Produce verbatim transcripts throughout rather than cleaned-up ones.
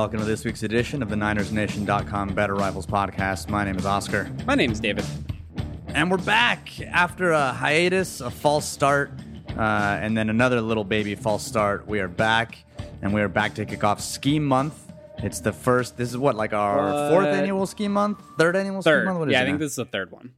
welcome to this week's edition of the Niners Nation dot com Better Rivals Podcast. My name is Oscar. My name is David. And we're back after a hiatus, a false start, uh, and then another little baby false start. We are back, and we are back to kick off Scheme Month. It's the first, this is what, like our what? fourth annual Scheme Month? Third annual third. Scheme Month? What is yeah, it I think now? This is the third one.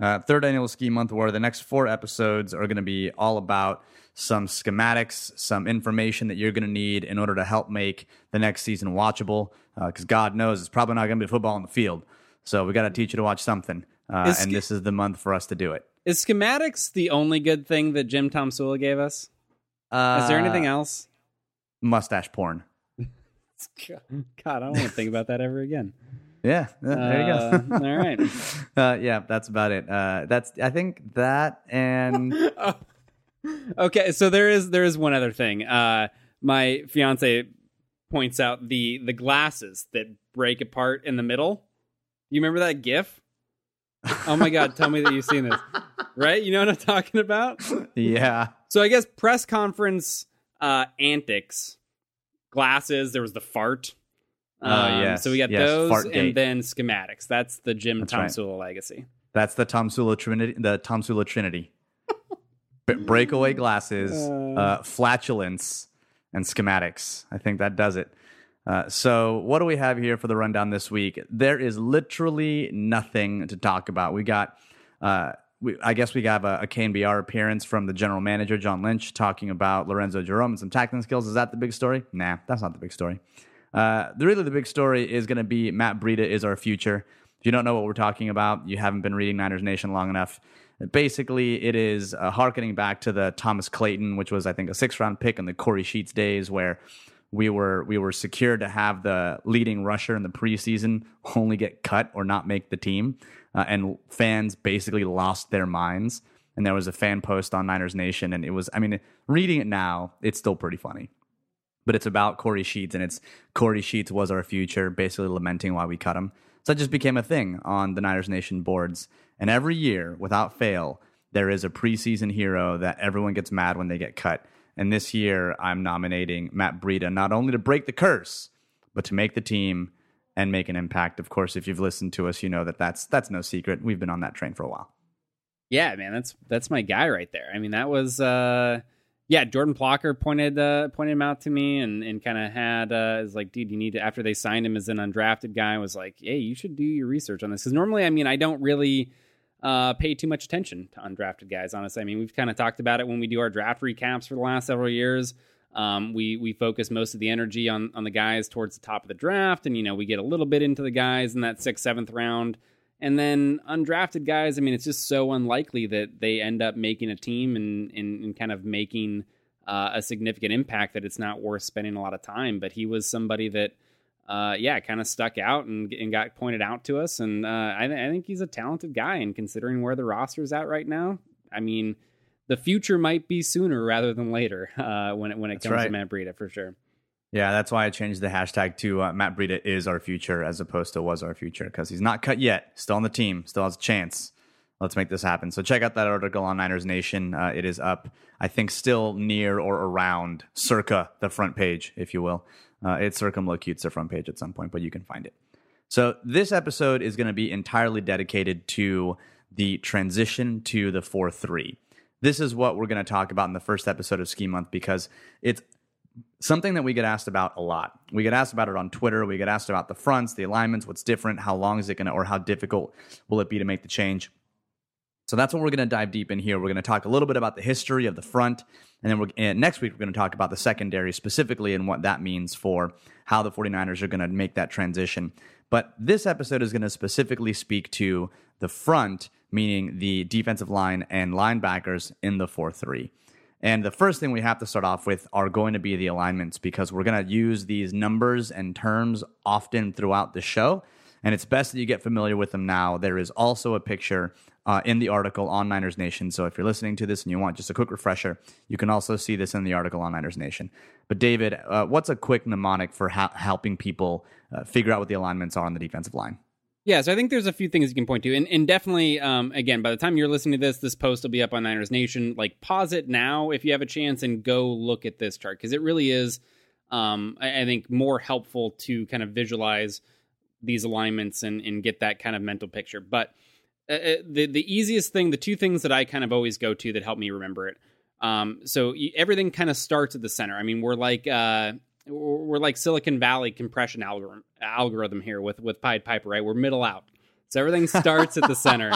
Uh, third annual Scheme Month, where the next four episodes are going to be all about some schematics, some information that you're going to need in order to help make the next season watchable. Because uh, God knows it's probably not going to be football on the field. So we got to teach you to watch something. Uh, and sch- this is the month for us to do it. Is schematics the only good thing that Jim Tomsula gave us? Uh, is there anything else? Mustache porn. God, I don't want to think about that ever again. Yeah, yeah, there you go. Uh, all right. Uh, yeah, that's about it. Uh, that's I think that and oh. Okay, so there is there is one other thing. Uh, my fiance points out the the glasses that break apart in the middle. You remember that GIF? Oh my God, tell me that you've seen this. Right? You know what I'm talking about? Yeah. So I guess press conference uh, antics, glasses, there was the fart. Oh, um, yes. So we got yes, those and then schematics. That's the Jim That's Tomsula right. legacy. That's the Tomsula Trinity. The Tomsula Trinity. B- breakaway glasses, uh, uh, flatulence, and schematics. I think that does it. Uh, so what do we have here for the rundown this week? There is literally nothing to talk about. We got, uh, we, I guess we got a, a K N B R appearance from the general manager, John Lynch, talking about Lorenzo Jerome and some tackling skills. Is that the big story? Nah, that's not the big story. Uh, the, really, the big story is going to be Matt Breida is our future. If you don't know what we're talking about, you haven't been reading Niners Nation long enough. Basically, it is uh, harkening back to the Thomas Clayton, which was, I think, a sixth-round pick in the Corey Sheets days, where we were we were secure to have the leading rusher in the preseason only get cut or not make the team, uh, and fans basically lost their minds. And there was a fan post on Niners Nation, and it was, I mean, reading it now, it's still pretty funny. But it's about Corey Sheets, and it's Corey Sheets was our future, basically lamenting why we cut him. So that just became a thing on the Niners Nation boards. And every year, without fail, there is a preseason hero that everyone gets mad when they get cut. And this year, I'm nominating Matt Breida, not only to break the curse, but to make the team and make an impact. Of course, if you've listened to us, you know that that's, that's no secret. We've been on that train for a while. Yeah, man, that's that's my guy right there. I mean, that was... Uh... Yeah, Jordan Plocker pointed uh, pointed him out to me, and, and kind of had uh, is like, dude, you need to. After they signed him as an undrafted guy, was like, hey, you should do your research on this, because normally, I mean, I don't really uh, pay too much attention to undrafted guys. Honestly, I mean, we've kind of talked about it when we do our draft recaps for the last several years. Um, we we focus most of the energy on on the guys towards the top of the draft, and you know, we get a little bit into the guys in that sixth, seventh round. And then undrafted guys, I mean, it's just so unlikely that they end up making a team and, and, and kind of making uh, a significant impact that it's not worth spending a lot of time. But he was somebody that, uh, yeah, kind of stuck out and, and got pointed out to us. And uh, I, I think he's a talented guy. And considering where the roster is at right now, I mean, the future might be sooner rather than later uh, when it when it that's comes right. to Matt Breida, for sure. Yeah, that's why I changed the hashtag to uh, Matt Breida is our future as opposed to was our future, because he's not cut yet. Still on the team. Still has a chance. Let's make this happen. So check out that article on Niners Nation. Uh, it is up, I think, still near or around circa the front page, if you will. Uh, it circumlocutes the front page at some point, but you can find it. So this episode is going to be entirely dedicated to the transition to the four three. This is what we're going to talk about in the first episode of Scheme Month, because it's something that we get asked about a lot. We get asked about it on Twitter. We get asked about the fronts, the alignments, what's different, how long is it going to, or how difficult will it be to make the change? So that's what we're going to dive deep in here. We're going to talk a little bit about the history of the front, and then we're, and next week we're going to talk about the secondary specifically and what that means for how the 49ers are going to make that transition. But this episode is going to specifically speak to the front, meaning the defensive line and linebackers in the four three. And the first thing we have to start off with are going to be the alignments, because we're going to use these numbers and terms often throughout the show, and it's best that you get familiar with them now. There is also a picture uh, in the article on Niners Nation, so if you're listening to this and you want just a quick refresher, you can also see this in the article on Niners Nation. But David, uh, what's a quick mnemonic for ha- helping people uh, figure out what the alignments are on the defensive line? Yeah, so I think there's a few things you can point to. And, and definitely, um, again, by the time you're listening to this, this post will be up on Niners Nation. Like, pause it now if you have a chance and go look at this chart, because it really is um, I, I think more helpful to kind of visualize these alignments and, and get that kind of mental picture. But uh, the, the easiest thing, the two things that I kind of always go to that help me remember it. Um, so everything kind of starts at the center. I mean, we're like, uh, we're like Silicon Valley compression algorithm algorithm here with, with Pied Piper, right? We're middle out. So everything starts at the center.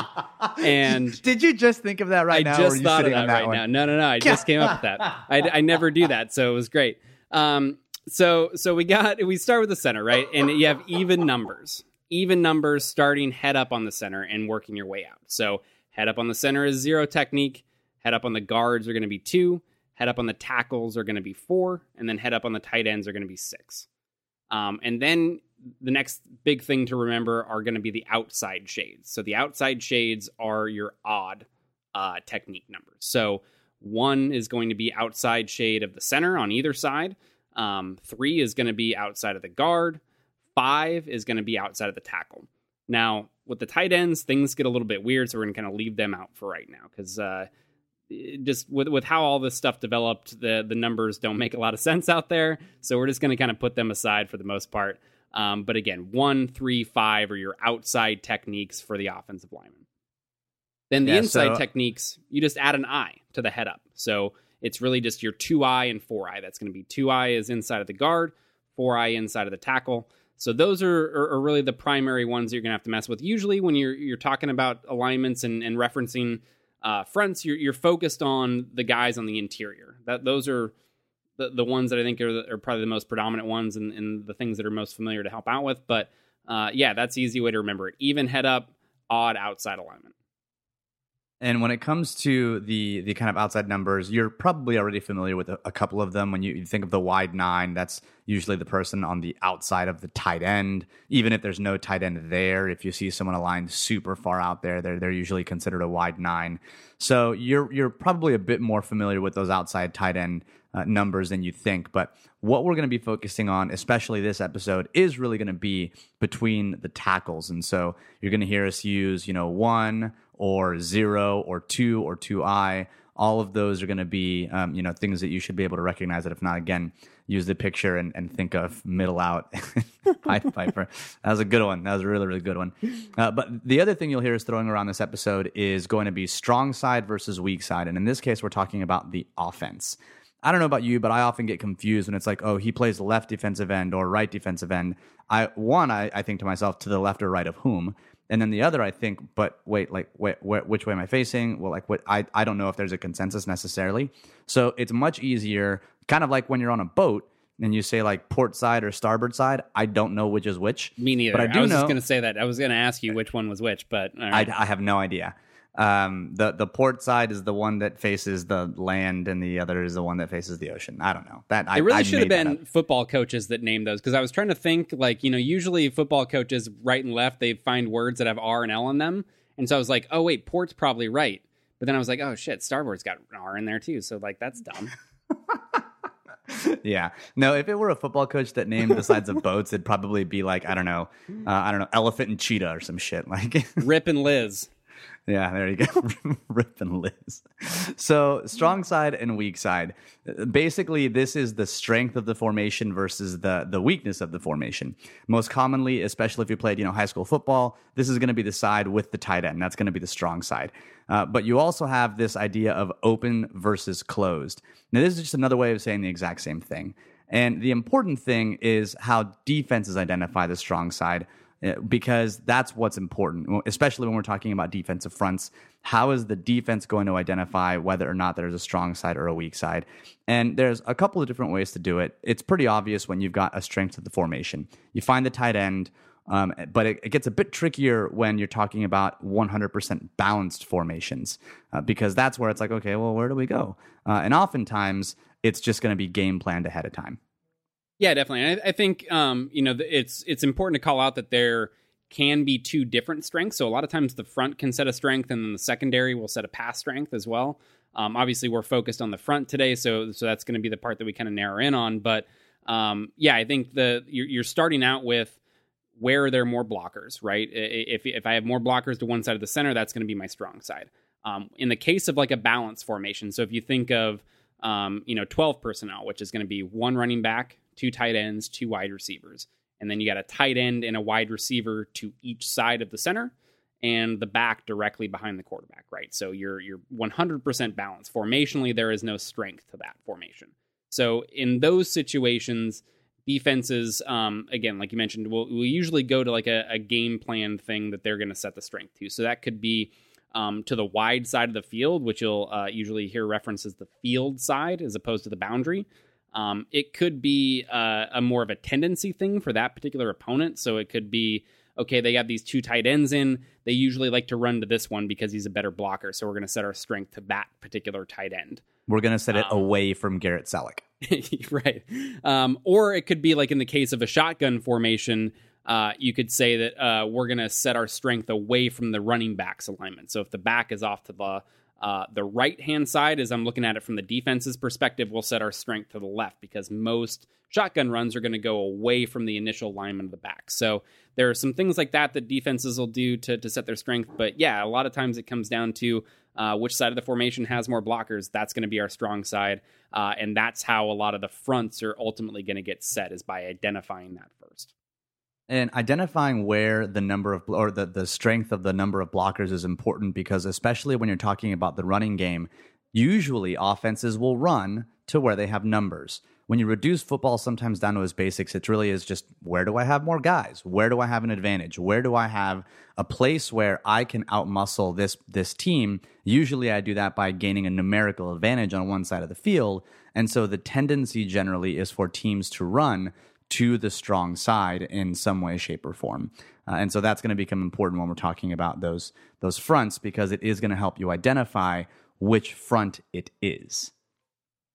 And did you just think of that right now? I just thought of that right now. No, no, no. I just came up with that. I, I never do that. So it was great. Um, So, so we got, we start with the center, right? And you have even numbers, even numbers starting head up on the center and working your way out. So head up on the center is zero technique. Head up on the guards are going to be two. Head up on the tackles are going to be four. And then head up on the tight ends are going to be six. Um, and then the next big thing to remember are going to be the outside shades. So the outside shades are your odd uh, technique numbers. So one is going to be outside shade of the center on either side. Um, three is going to be outside of the guard. Five is going to be outside of the tackle. Now, with the tight ends, things get a little bit weird, so we're going to kind of leave them out for right now because uh, just with with how all this stuff developed, the the numbers don't make a lot of sense out there. So we're just going to kind of put them aside for the most part. Um, but again, one, three, five are your outside techniques for the offensive lineman. Then the yeah, inside so... techniques, you just add an eye to the head up. So it's really just your two-eye and four-eye. That's going to be two-eye is inside of the guard, four-eye inside of the tackle. So those are, are, are really the primary ones that you're going to have to mess with. Usually when you're you're talking about alignments and, and referencing uh, fronts, you're, you're focused on the guys on the interior. That Those are the, the ones that I think are, are probably the most predominant ones and, and the things that are most familiar to help out with. But uh, yeah, that's the easy way to remember it. Even head up, odd outside alignment. And when it comes to the the kind of outside numbers, you're probably already familiar with a, a couple of them. When you, you think of the wide nine, that's usually the person on the outside of the tight end. Even if there's no tight end there, if you see someone aligned super far out there, they're they're usually considered a wide nine. So you're you're probably a bit more familiar with those outside tight end uh, numbers than you think. But what we're going to be focusing on, especially this episode, is really going to be between the tackles. And so you're going to hear us use, you know, one or zero or two or two I. All of those are going to be, um, you know, things that you should be able to recognize that if not, again, use the picture and, and think of middle out. Pied Piper. That was a good one. That was a really, really good one. Uh, but the other thing you'll hear us throwing around this episode is going to be strong side versus weak side. And in this case, we're talking about the offense. I don't know about you, but I often get confused when it's like, oh, he plays left defensive end or right defensive end. I One, I, I think to myself, to the left or right of whom? And then the other, I think, but wait, like, wait, wait, which way am I facing? Well, like, what? I, I don't know if there's a consensus necessarily. So it's much easier, kind of like when you're on a boat and you say, like, port side or starboard side. I don't know which is which. Me neither. But I, do I was know, just going to say that. I was going to ask you which one was which, but all right. I, I have no idea. Um, the, the port side is the one that faces the land and the other is the one that faces the ocean. I don't know that it I really I should have been football coaches that named those. Cause I was trying to think like, you know, usually football coaches right and left, they find words that have R and L in them. And so I was like, oh wait, port's probably right. But then I was like, oh shit, starboard's got an R in there too. So like, that's dumb. Yeah. No, if it were a football coach that named the sides of boats, it'd probably be like, I don't know, uh, I don't know, elephant and cheetah or some shit like Rip and Liz. Yeah, there you go. Rip and Liz. So strong side and weak side. Basically, this is the strength of the formation versus the the weakness of the formation. Most commonly, especially if you played, you know, high school football, this is going to be the side with the tight end. That's going to be the strong side. Uh, but you also have this idea of open versus closed. Now, this is just another way of saying the exact same thing. And the important thing is how defenses identify the strong side, because that's what's important, especially when we're talking about defensive fronts. How is the defense going to identify whether or not there's a strong side or a weak side? And there's a couple of different ways to do it. It's pretty obvious when you've got a strength of the formation. You find the tight end, um, but it, it gets a bit trickier when you're talking about one hundred percent balanced formations, uh, because that's where it's like, okay, well, where do we go? Uh, and oftentimes, it's just going to be game planned ahead of time. Yeah, definitely. I, I think, um, you know, it's it's important to call out that there can be two different strengths. So a lot of times the front can set a strength and then the secondary will set a pass strength as well. Um, obviously, we're focused on the front today, so so that's going to be the part that we kind of narrow in on. But um, yeah, I think the you're, you're starting out with where are there more blockers, right? If if I have more blockers to one side of the center, that's going to be my strong side. Um, in the case of like a balance formation, so if you think of, um, you know, twelve personnel, which is going to be one running back, two tight ends, two wide receivers. And then you got a tight end and a wide receiver to each side of the center and the back directly behind the quarterback, right? So you're you're one hundred percent balanced. Formationally, there is no strength to that formation. So in those situations, defenses, um, again, like you mentioned, will will usually go to like a, a game plan thing that they're going to set the strength to. So that could be um, to the wide side of the field, which you'll uh, usually hear references the field side as opposed to the boundary. Um, it could be uh, a more of a tendency thing for that particular opponent. So it could be, okay, they got these two tight ends in. They usually like to run to this one because he's a better blocker. So we're going to set our strength to that particular tight end. We're going to set it um, away from Garrett Selleck. Right. Um, or it could be like in the case of a shotgun formation, uh, you could say that uh, we're going to set our strength away from the running back's alignment. So if the back is off to the Uh, the right-hand side, as I'm looking at it from the defense's perspective, we'll set our strength to the left because most shotgun runs are going to go away from the initial lineman of the back. So there are some things like that that defenses will do to, to set their strength. But yeah, a lot of times it comes down to uh, which side of the formation has more blockers. That's going to be our strong side. Uh, and that's how a lot of the fronts are ultimately going to get set, is by identifying that first. And identifying where the number of or the, the strength of the number of blockers is important, because especially when you're talking about the running game, usually offenses will run to where they have numbers. When you reduce football sometimes down to its basics, it really is just, where do I have more guys? Where do I have an advantage? Where do I have a place where I can outmuscle this this team? Usually I do that by gaining a numerical advantage on one side of the field. And so the tendency generally is for teams to run to the strong side in some way, shape, or form. Uh, and so that's going to become important when we're talking about those those fronts, because it is going to help you identify which front it is.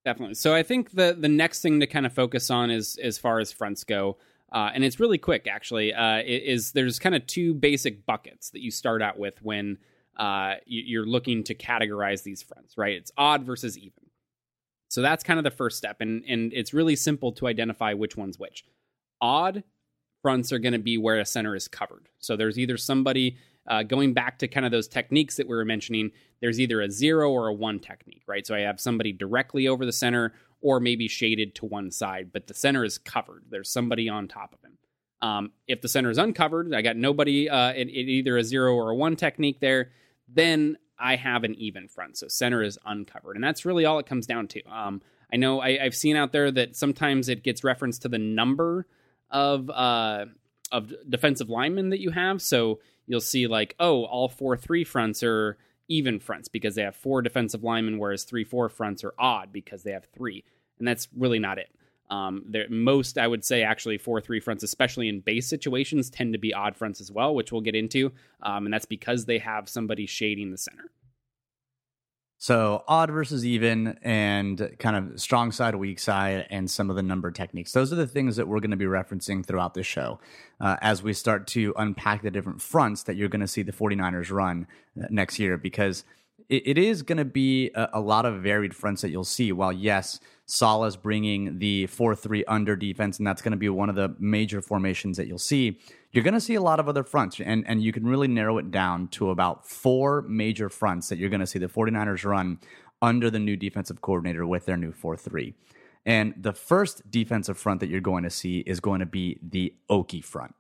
Definitely. So I think the the next thing to kind of focus on is, as far as fronts go, uh, and it's really quick, actually, uh, is there's kind of two basic buckets that you start out with when uh, you're looking to categorize these fronts, right? It's odd versus even. So that's kind of the first step, and, and it's really simple to identify which one's which. Odd fronts are going to be where a center is covered. So there's either somebody, uh, going back to kind of those techniques that we were mentioning, there's either a zero or a one technique, right? So I have somebody directly over the center or maybe shaded to one side, but the center is covered. There's somebody on top of him. Um, if the center is uncovered, I got nobody uh, in, in either a zero or a one technique there, then I have an even front. So center is uncovered. And that's really all it comes down to. Um, I know I, I've seen out there that sometimes it gets referenced to the number of uh, of defensive linemen that you have. So you'll see like, oh, all four three fronts are even fronts because they have four defensive linemen, whereas three four fronts are odd because they have three. And that's really not it. Um, there, most, I would say, actually, four three fronts, especially in base situations, tend to be odd fronts as well, which we'll get into, um, and that's because they have somebody shading the center. So odd versus even, and kind of strong side, weak side, and some of the number techniques. Those are the things that we're going to be referencing throughout the show uh, as we start to unpack the different fronts that you're going to see the 49ers run next year, because it, it is going to be a, a lot of varied fronts that you'll see. While, yes, Salah's bringing the four three under defense, and that's going to be one of the major formations that you'll see. You're going to see a lot of other fronts, and, and you can really narrow it down to about four major fronts that you're going to see the 49ers run under the new defensive coordinator with their new four three. And the first defensive front that you're going to see is going to be the Okie front.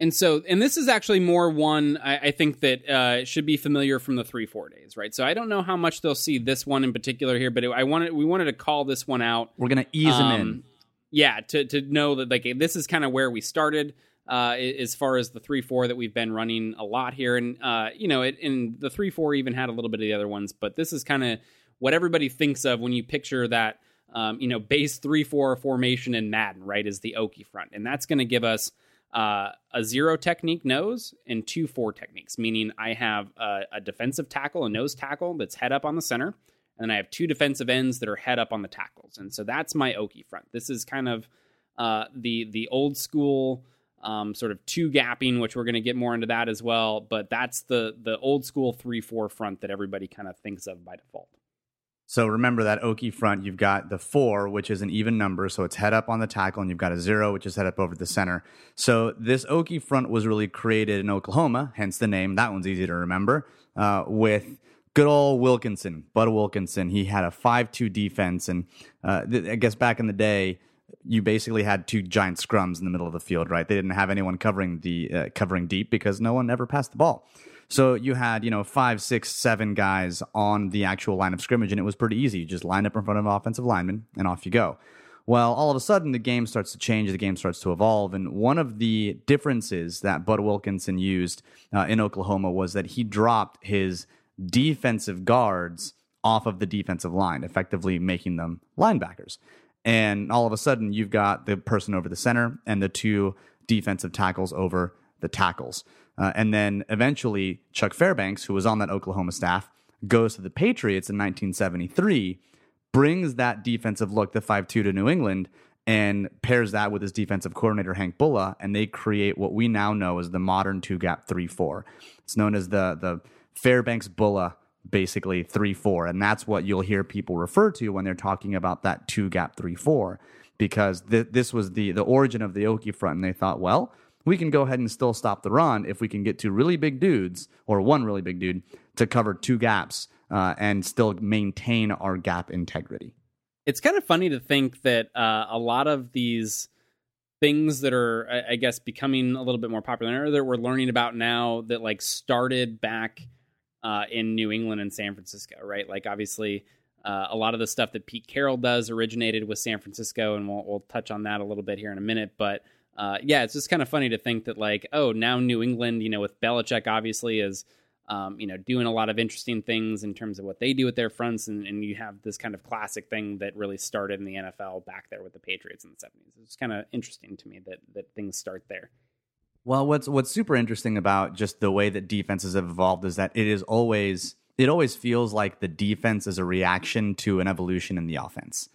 And so, and this is actually more one I, I think that uh, should be familiar from the three, four days, right? So I don't know how much they'll see this one in particular here, but it, I wanted, we wanted to call this one out. We're going to ease um, them in. Yeah. To, to know that like, this is kind of where we started uh, as far as the three, four that we've been running a lot here. And, uh, you know, it, and the three, four even had a little bit of the other ones, but this is kind of what everybody thinks of when you picture that, um, you know, base three, four formation in Madden, right? Is the Okie front. And that's going to give us Uh, a zero technique nose and two four techniques, meaning I have a, a defensive tackle, a nose tackle that's head up on the center, and then I have two defensive ends that are head up on the tackles. And so that's my Okie front. This is kind of uh, the the old school um, sort of two-gapping, which we're going to get more into that as well, but that's the, the old school three four front that everybody kind of thinks of by default. So remember that Okie front, you've got the four, which is an even number, so it's head up on the tackle, and you've got a zero, which is head up over the center. So this Okie front was really created in Oklahoma, hence the name. That one's easy to remember, uh, with good old Wilkinson, Bud Wilkinson. He had a five two defense, and uh, th- I guess back in the day, you basically had two giant scrums in the middle of the field, right? They didn't have anyone covering the uh, covering deep because no one ever passed the ball. So you had, you know, five, six, seven guys on the actual line of scrimmage, and it was pretty easy. You just lined up in front of an offensive lineman, and off you go. Well, all of a sudden, the game starts to change. The game starts to evolve. And one of the differences that Bud Wilkinson used uh, in Oklahoma was that he dropped his defensive guards off of the defensive line, effectively making them linebackers. And all of a sudden, you've got the person over the center and the two defensive tackles over the tackles. Uh, and then eventually, Chuck Fairbanks, who was on that Oklahoma staff, goes to the Patriots in nineteen seventy-three, brings that defensive look, the five two, to New England, and pairs that with his defensive coordinator, Hank Bulla, and they create what we now know as the modern two-gap three four. It's known as the, the Fairbanks-Bulla, basically, three four, and that's what you'll hear people refer to when they're talking about that two-gap three four, because th- this was the, the origin of the Okie front, and they thought, well, we can go ahead and still stop the run if we can get two really big dudes, or one really big dude, to cover two gaps uh, and still maintain our gap integrity. It's kind of funny to think that uh, a lot of these things that are, I guess, becoming a little bit more popular, or that we're learning about now, that like started back uh, in New England and San Francisco, right? Like obviously uh, a lot of the stuff that Pete Carroll does originated with San Francisco, and we'll, we'll touch on that a little bit here in a minute, but Uh, yeah, it's just kind of funny to think that, like, oh, now New England, you know, with Belichick, obviously, is, um, you know, doing a lot of interesting things in terms of what they do with their fronts. And, and you have this kind of classic thing that really started in the N F L back there with the Patriots in the seventies. It's kind of interesting to me that that things start there. Well, what's what's super interesting about just the way that defenses have evolved is that it is always it always feels like the defense is a reaction to an evolution in the offense.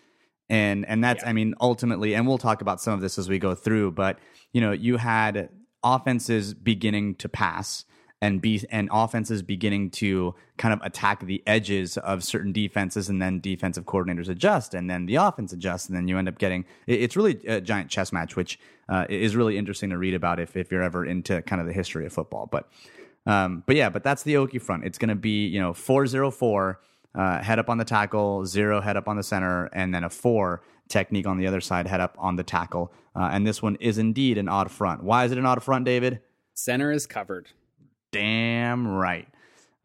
And and that's, yeah. I mean, ultimately, and we'll talk about some of this as we go through, but, you know, you had offenses beginning to pass and be and offenses beginning to kind of attack the edges of certain defenses, and then defensive coordinators adjust, and then the offense adjusts, and then you end up getting, it's really a giant chess match, which uh, is really interesting to read about if, if you're ever into kind of the history of football. But, um, but yeah, but that's the Okie front. It's going to be, you know, four zero four. Uh, head up on the tackle, zero head up on the center, and then a four technique on the other side, head up on the tackle. Uh, and this one is indeed an odd front. Why is it an odd front, David? Center is covered. Damn right.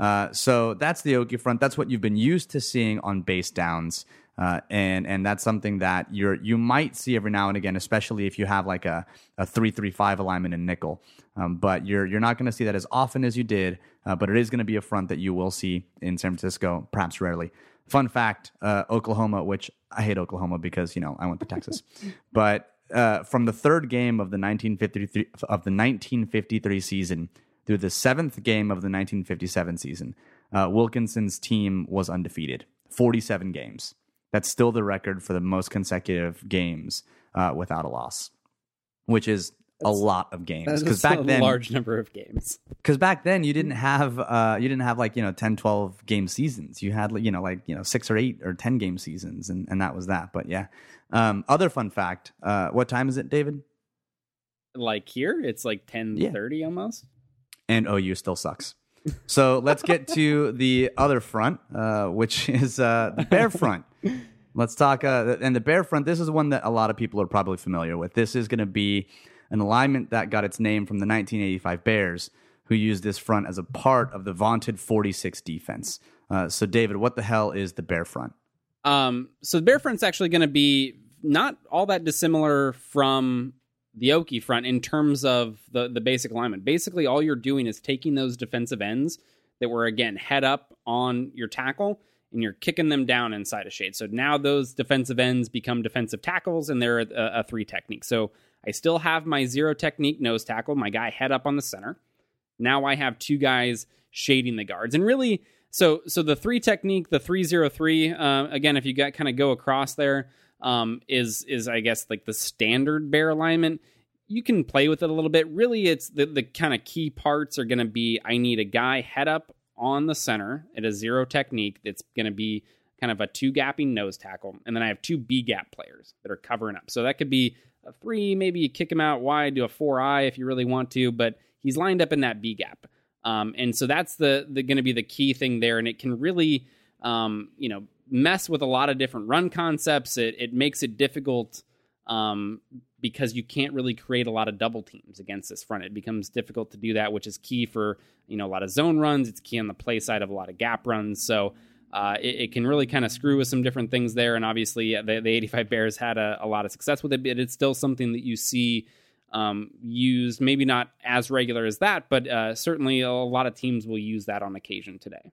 Uh, so that's the Okie front. That's what you've been used to seeing on base downs. Uh, and and that's something that you're you might see every now and again, especially if you have like a a three three five alignment in nickel. Um, but you're you're not going to see that as often as you did. Uh, but it is going to be a front that you will see in San Francisco, perhaps rarely. Fun fact: uh, Oklahoma, which I hate Oklahoma because you know I went to Texas, but uh, from the third game of the nineteen fifty-three of the nineteen fifty-three season through the seventh game of the nineteen fifty-seven season, uh, Wilkinson's team was undefeated, forty-seven games. That's still the record for the most consecutive games uh, without a loss, which is that's, a lot of games. Because back a then, large number of games. Because back then, you didn't have uh, you didn't have like you know ten, twelve game seasons. You had you know like you know six or eight or ten game seasons, and, and that was that. But yeah, um, other fun fact: uh, what time is it, David? Like here, it's like ten yeah. thirty almost. And O U still sucks. So let's get to the other front, uh, which is uh, the Bear front. Let's talk. Uh, and the Bear front, this is one that a lot of people are probably familiar with. This is going to be an alignment that got its name from the nineteen eighty-five Bears, who used this front as a part of the vaunted forty-six defense. Uh, so, David, what the hell is the Bear front? Um, so the Bear front's actually going to be not all that dissimilar from the Okie front in terms of the, the basic alignment. Basically, all you're doing is taking those defensive ends that were, again, head up on your tackle, and you're kicking them down inside a shade. So now those defensive ends become defensive tackles, and they're a, a three technique. So I still have my zero technique nose tackle, my guy head up on the center. Now I have two guys shading the guards. And really, so so the three technique, the three zero three, uh, again, if you got kind of go across there, um, is, is I guess, like the standard Bear alignment. You can play with it a little bit. Really, it's the, the kind of key parts are going to be, I need a guy head up on the center at a zero technique that's going to be kind of a two-gapping nose tackle. And then I have two B-gap players that are covering up. So that could be a three, maybe you kick him out wide, do a four-eye if you really want to, but he's lined up in that B-gap. Um, and so that's the, the going to be the key thing there. And it can really, um, you know, mess with a lot of different run concepts. It, it makes it difficult um, because you can't really create a lot of double teams against this front. It becomes difficult to do that, which is key for, you know, a lot of zone runs. It's key on the play side of a lot of gap runs. So uh, it, it can really kind of screw with some different things there. And obviously the, the eighty-five Bears had a, a lot of success with it, but it's still something that you see um, used, maybe not as regular as that, but uh, certainly a lot of teams will use that on occasion today.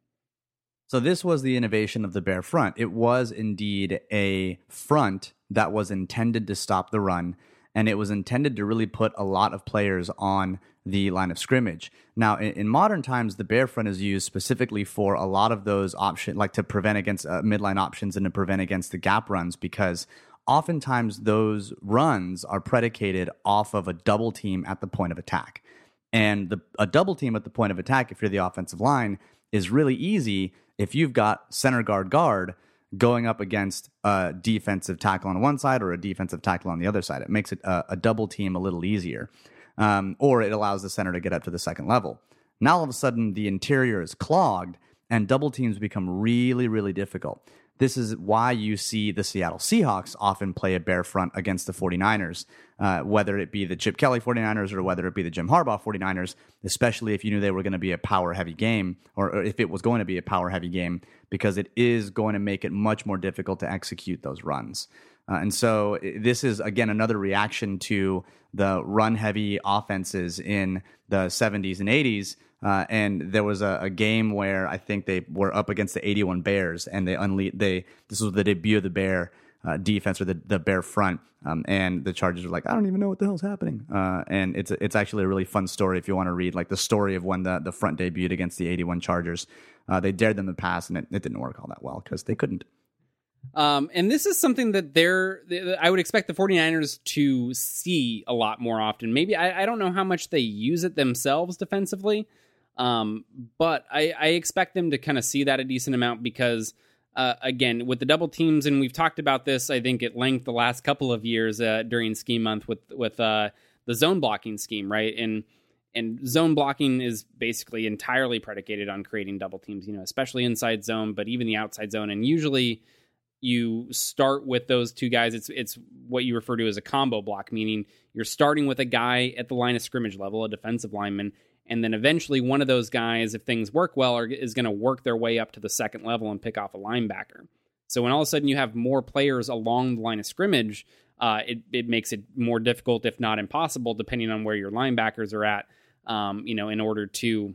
So this was the innovation of the Bear front. It was indeed a front that was intended to stop the run, and it was intended to really put a lot of players on the line of scrimmage. Now, in, in modern times, the Bear front is used specifically for a lot of those options, like to prevent against uh, midline options and to prevent against the gap runs, because oftentimes those runs are predicated off of a double team at the point of attack. And the, a double team at the point of attack, if you're the offensive line, is really easy if you've got center guard guard going up against a defensive tackle on one side or a defensive tackle on the other side. It makes it a, a double team a little easier, um, or it allows the center to get up to the second level. Now all of a sudden the interior is clogged and double teams become really, really difficult. This is why you see the Seattle Seahawks often play a bare front against the 49ers, uh, whether it be the Chip Kelly 49ers or whether it be the Jim Harbaugh 49ers, especially if you knew they were going to be a power-heavy game, or, or if it was going to be a power-heavy game, because it is going to make it much more difficult to execute those runs. Uh, and so this is, again, another reaction to the run-heavy offenses in the seventies and eighties. Uh, and there was a, a game where I think they were up against the eighty-one Bears, and they unle- they this was the debut of the Bear uh, defense or the, the Bear front, um, and the Chargers were like, I don't even know what the hell's happening. Uh, and it's it's actually a really fun story if you want to read like the story of when the, the front debuted against the eighty-one Chargers. Uh, they dared them to pass, and it, it didn't work all that well because they couldn't. Um, and this is something that they're, I would expect the 49ers to see a lot more often. Maybe, I, I don't know how much they use it themselves defensively, um, but I, I expect them to kind of see that a decent amount because, uh, again, with the double teams, and we've talked about this, I think, at length the last couple of years uh, during Scheme Month with, with uh, the zone blocking scheme, right? And And zone blocking is basically entirely predicated on creating double teams, you know, especially inside zone, but even the outside zone. And usually you start with those two guys. It's it's what you refer to as a combo block, meaning you're starting with a guy at the line of scrimmage level, a defensive lineman, and then eventually one of those guys, if things work well, are, is going to work their way up to the second level and pick off a linebacker. So when all of a sudden you have more players along the line of scrimmage, uh, it, it makes it more difficult, if not impossible, depending on where your linebackers are at, um, you know, in order to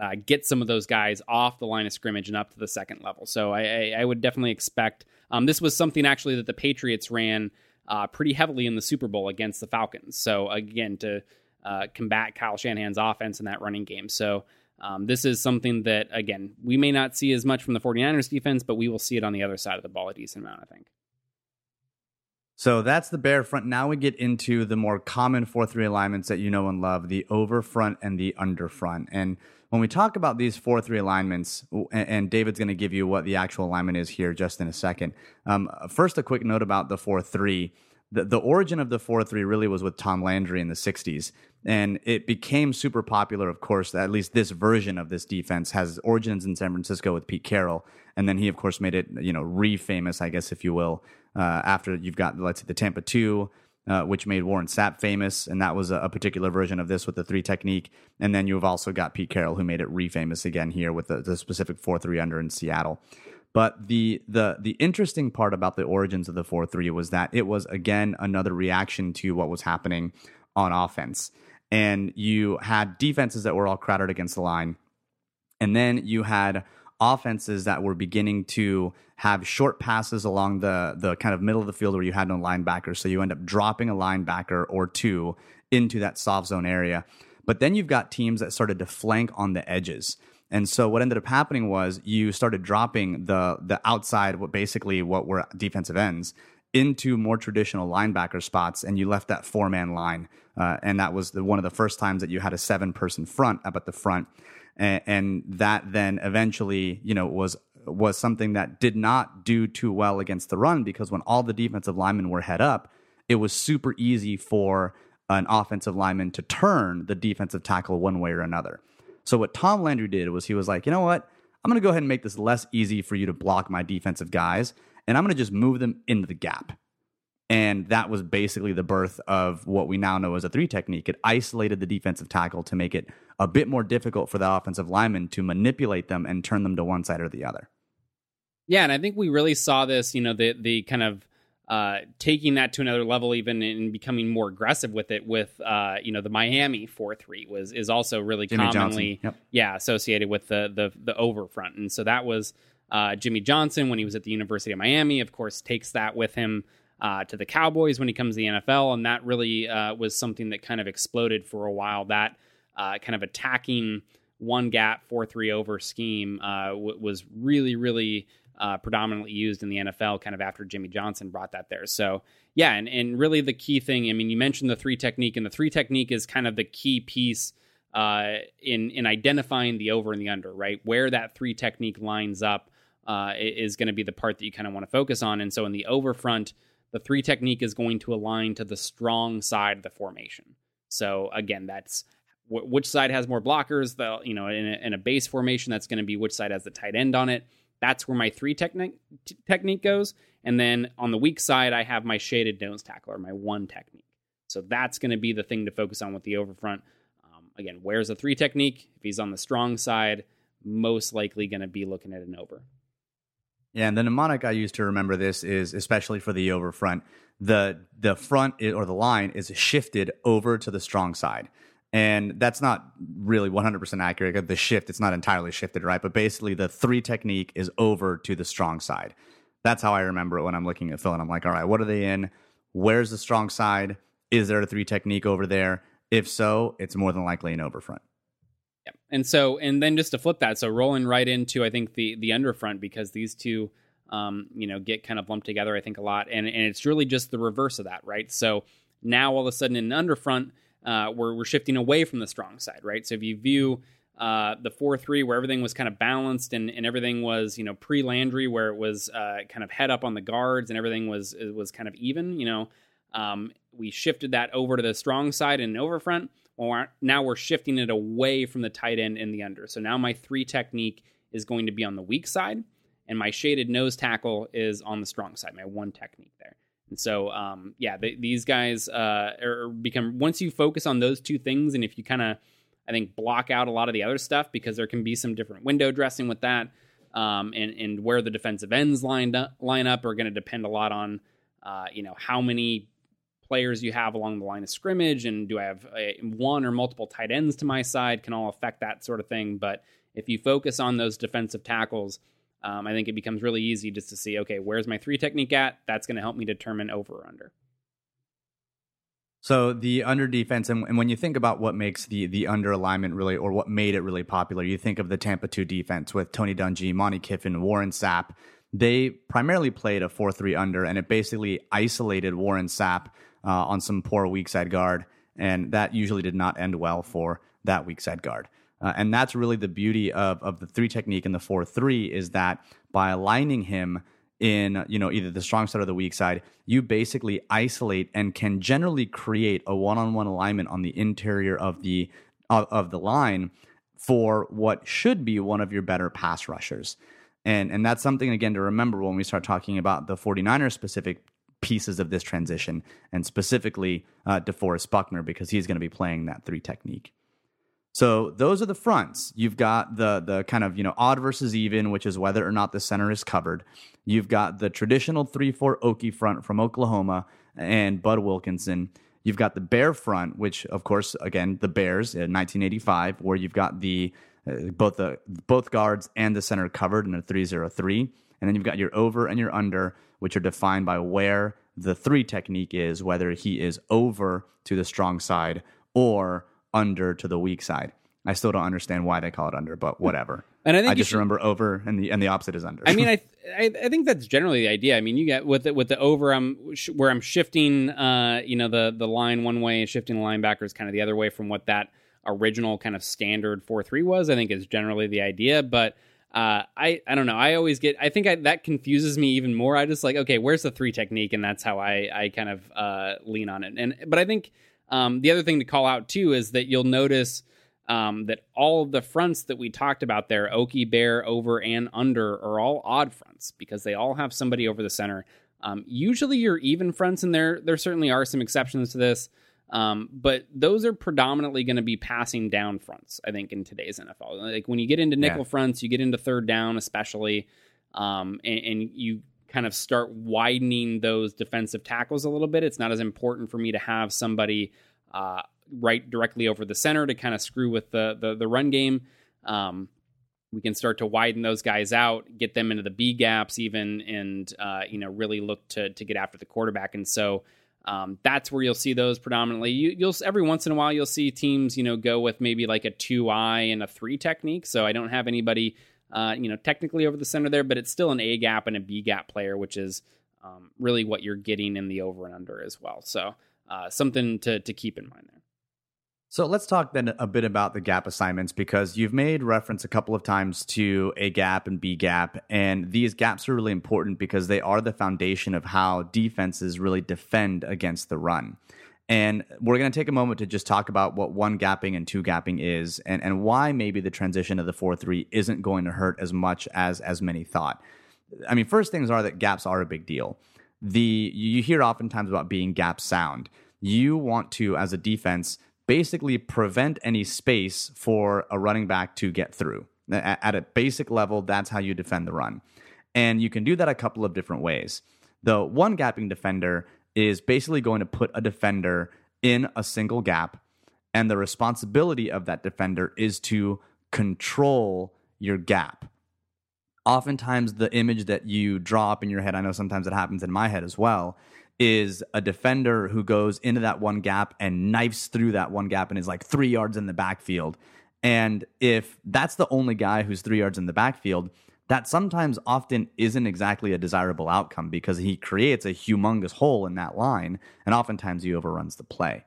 Uh, get some of those guys off the line of scrimmage and up to the second level. So I, I, I would definitely expect um, this was something actually that the Patriots ran uh, pretty heavily in the Super Bowl against the Falcons. So again, to uh, combat Kyle Shanahan's offense in that running game. So um, this is something that, again, we may not see as much from the 49ers defense, but we will see it on the other side of the ball a decent amount, I think. So that's the Bear front. Now we get into the more common four three alignments that you know and love, the over front and the under front. And when we talk about these four three alignments, and David's going to give you what the actual alignment is here just in a second. Um, first, a quick note about the four three. The, the origin of the four three really was with Tom Landry in the sixties, and it became super popular, of course. At least this version of this defense has origins in San Francisco with Pete Carroll, and then he, of course, made it, you know, re-famous, I guess, if you will, Uh, after you've got, let's say, the Tampa two, uh, which made Warren Sapp famous, and that was a, a particular version of this with the three-technique. And then you've also got Pete Carroll, who made it re-famous again here with the, the specific four three under in Seattle. But the the the interesting part about the origins of the four three was that it was, again, another reaction to what was happening on offense. And you had defenses that were all crowded against the line, and then you had offenses that were beginning to have short passes along the the kind of middle of the field where you had no linebackers. So you end up dropping a linebacker or two into that soft zone area. But then you've got teams that started to flank on the edges. And so what ended up happening was you started dropping the the outside, what basically what were defensive ends, into more traditional linebacker spots, and you left that four-man line. Uh, and that was the, one of the first times that you had a seven-person front up at the front. And that then eventually, you know, was was something that did not do too well against the run, because when all the defensive linemen were head up, it was super easy for an offensive lineman to turn the defensive tackle one way or another. So what Tom Landry did was he was like, you know what, I'm going to go ahead and make this less easy for you to block my defensive guys, and I'm going to just move them into the gap. And that was basically the birth of what we now know as a three-technique. It isolated the defensive tackle to make it a bit more difficult for the offensive lineman to manipulate them and turn them to one side or the other. Yeah, and I think we really saw this, you know, the the kind of uh, taking that to another level even and becoming more aggressive with it with, uh, you know, the Miami four three was is also really Jimmy commonly yep. yeah, associated with the, the, the over front. And so that was uh, Jimmy Johnson when he was at the University of Miami, of course, takes that with him Uh, to the Cowboys when he comes to the N F L. And that really uh, was something that kind of exploded for a while. That uh, kind of attacking one gap, four, three over scheme uh, w- was really, really uh, predominantly used in the N F L kind of after Jimmy Johnson brought that there. So, yeah, and, and really the key thing, I mean, you mentioned the three technique, and the three technique is kind of the key piece uh, in, in identifying the over and the under, right? Where that three technique lines up uh, is going to be the part that you kind of want to focus on. And so in the over front, the three technique is going to align to the strong side of the formation. So again, that's w- which side has more blockers. The you know in a, in a base formation, that's going to be which side has the tight end on it. That's where my three technique t- technique goes. And then on the weak side, I have my shaded nose tackle or my one technique. So that's going to be the thing to focus on with the overfront. Um, again, where's the three technique? If he's on the strong side, most likely going to be looking at an over. Yeah, and the mnemonic I use to remember this is, especially for the over front, the the front is, or the line is shifted over to the strong side. And that's not really one hundred percent accurate. The shift, it's not entirely shifted, right? But basically the three technique is over to the strong side. That's how I remember it when I'm looking at Phil, and I'm like, all right, what are they in? Where's the strong side? Is there a three technique over there? If so, it's more than likely an over front. Yeah. And so, and then just to flip that, so rolling right into, I think, the the underfront, because these two, um, you know, get kind of lumped together, I think, a lot. And and it's really just the reverse of that, right? So now all of a sudden in the underfront, uh, we're, we're shifting away from the strong side, right? So if you view uh, the four three where everything was kind of balanced and, and everything was, you know, pre-Landry where it was uh, kind of head up on the guards and everything was was kind of even, you know, um, we shifted that over to the strong side and overfront. Or now we're shifting it away from the tight end and the under. So now my three technique is going to be on the weak side, and my shaded nose tackle is on the strong side, my one technique there. And so, um, yeah, they, these guys uh, are become, once you focus on those two things, and if you kind of, I think, block out a lot of the other stuff, because there can be some different window dressing with that, um, and, and where the defensive ends lined up, line up are going to depend a lot on, uh, you know, how many players you have along the line of scrimmage, and do I have a, one or multiple tight ends to my side, can all affect that sort of thing. But if you focus on those defensive tackles, um, I think it becomes really easy just to see, okay, where's my three technique at? That's going to help me determine over or under. So the under defense, and, and when you think about what makes the the under alignment really, or what made it really popular, you think of the Tampa two defense with Tony Dungy, Monty Kiffin, Warren Sapp. They primarily played a four three under, and it basically isolated Warren Sapp Uh, on some poor weak side guard, and that usually did not end well for that weak side guard. Uh, and that's really the beauty of of the three technique and the four three, is that by aligning him in, you know, either the strong side or the weak side, you basically isolate and can generally create a one on one alignment on the interior of the of, of the line for what should be one of your better pass rushers. And and that's something, again, to remember when we start talking about the 49ers specific pieces of this transition, and specifically uh, DeForest Buckner, because he's going to be playing that three technique. So those are the fronts. You've got the the kind of, you know, odd versus even, which is whether or not the center is covered. You've got the traditional three four Okie front from Oklahoma and Bud Wilkinson. You've got the Bear front, which, of course, again, the Bears in nineteen eighty-five, where you've got the uh, both the both guards and the center covered in a three zero three. And then you've got your over and your under, which are defined by where the three technique is, whether he is over to the strong side or under to the weak side. I still don't understand why they call it under, but whatever. And I think I just should... remember over, and the and the opposite is under. I mean, I, th- I I think that's generally the idea. I mean, you get with the, with the over, I'm sh- where I'm shifting, uh, you know, the the line one way and shifting the linebackers kind of the other way from what that original kind of standard four three was. I think is generally the idea, but. Uh, I, I don't know. I always get, I think I, that confuses me even more. I just like, okay, where's the three technique? And that's how I, I kind of, uh, lean on it. And, but I think, um, the other thing to call out too, is that you'll notice, um, that all of the fronts that we talked about there, Okie, Bear, over, and under, are all odd fronts, because they all have somebody over the center. Um, usually you're even fronts, and there there certainly are some exceptions to this, um, but those are predominantly going to be passing down fronts, I think, in today's N F L. Like when you get into nickel yeah. fronts, you get into third down especially, um, and, and you kind of start widening those defensive tackles a little bit. It's not as important for me to have somebody uh, right directly over the center to kind of screw with the the, the run game. Um, we can start to widen those guys out, get them into the B gaps even, and, uh, you know, really look to to get after the quarterback. And so um, that's where you'll see those predominantly. You, you'll every once in a while, you'll see teams, you know, go with maybe like a two-eye and a three-technique. So I don't have anybody, uh, you know, technically over the center there, but it's still an A gap and a B gap player, which is um, really what you're getting in the over and under as well. So uh, something to to keep in mind there. So let's talk then a bit about the gap assignments, because you've made reference a couple of times to A gap and B gap, and these gaps are really important because they are the foundation of how defenses really defend against the run. And we're going to take a moment to just talk about what one gapping and two gapping is, and, and why maybe the transition to the four three isn't going to hurt as much as as many thought. I mean, first things are that gaps are a big deal. The you hear oftentimes about being gap sound. You want to, as a defense, basically prevent any space for a running back to get through. At a basic level, that's how you defend the run. And you can do that a couple of different ways. The one-gapping defender is basically going to put a defender in a single gap, and the responsibility of that defender is to control your gap. Oftentimes, the image that you draw up in your head, I know sometimes it happens in my head as well, is a defender who goes into that one gap and knifes through that one gap and is like three yards in the backfield. And if that's the only guy who's three yards in the backfield, that sometimes often isn't exactly a desirable outcome, because he creates a humongous hole in that line, and oftentimes he overruns the play.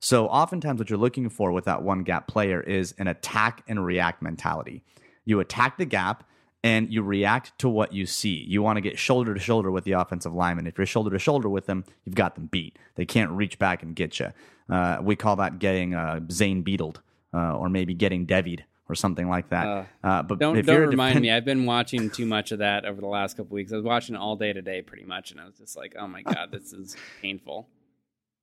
So oftentimes what you're looking for with that one gap player is an attack and react mentality. You attack the gap, and you react to what you see. You want to get shoulder to shoulder with the offensive lineman. If you're shoulder to shoulder with them, you've got them beat. They can't reach back and get you. Uh, we call that getting uh, Zane Beetled, uh, or maybe getting Devied, or something like that. Uh, uh, but don't, if don't you're remind depend- me. I've been watching too much of that over the last couple of weeks. I was watching all day today, pretty much, and I was just like, "Oh my God, this is painful."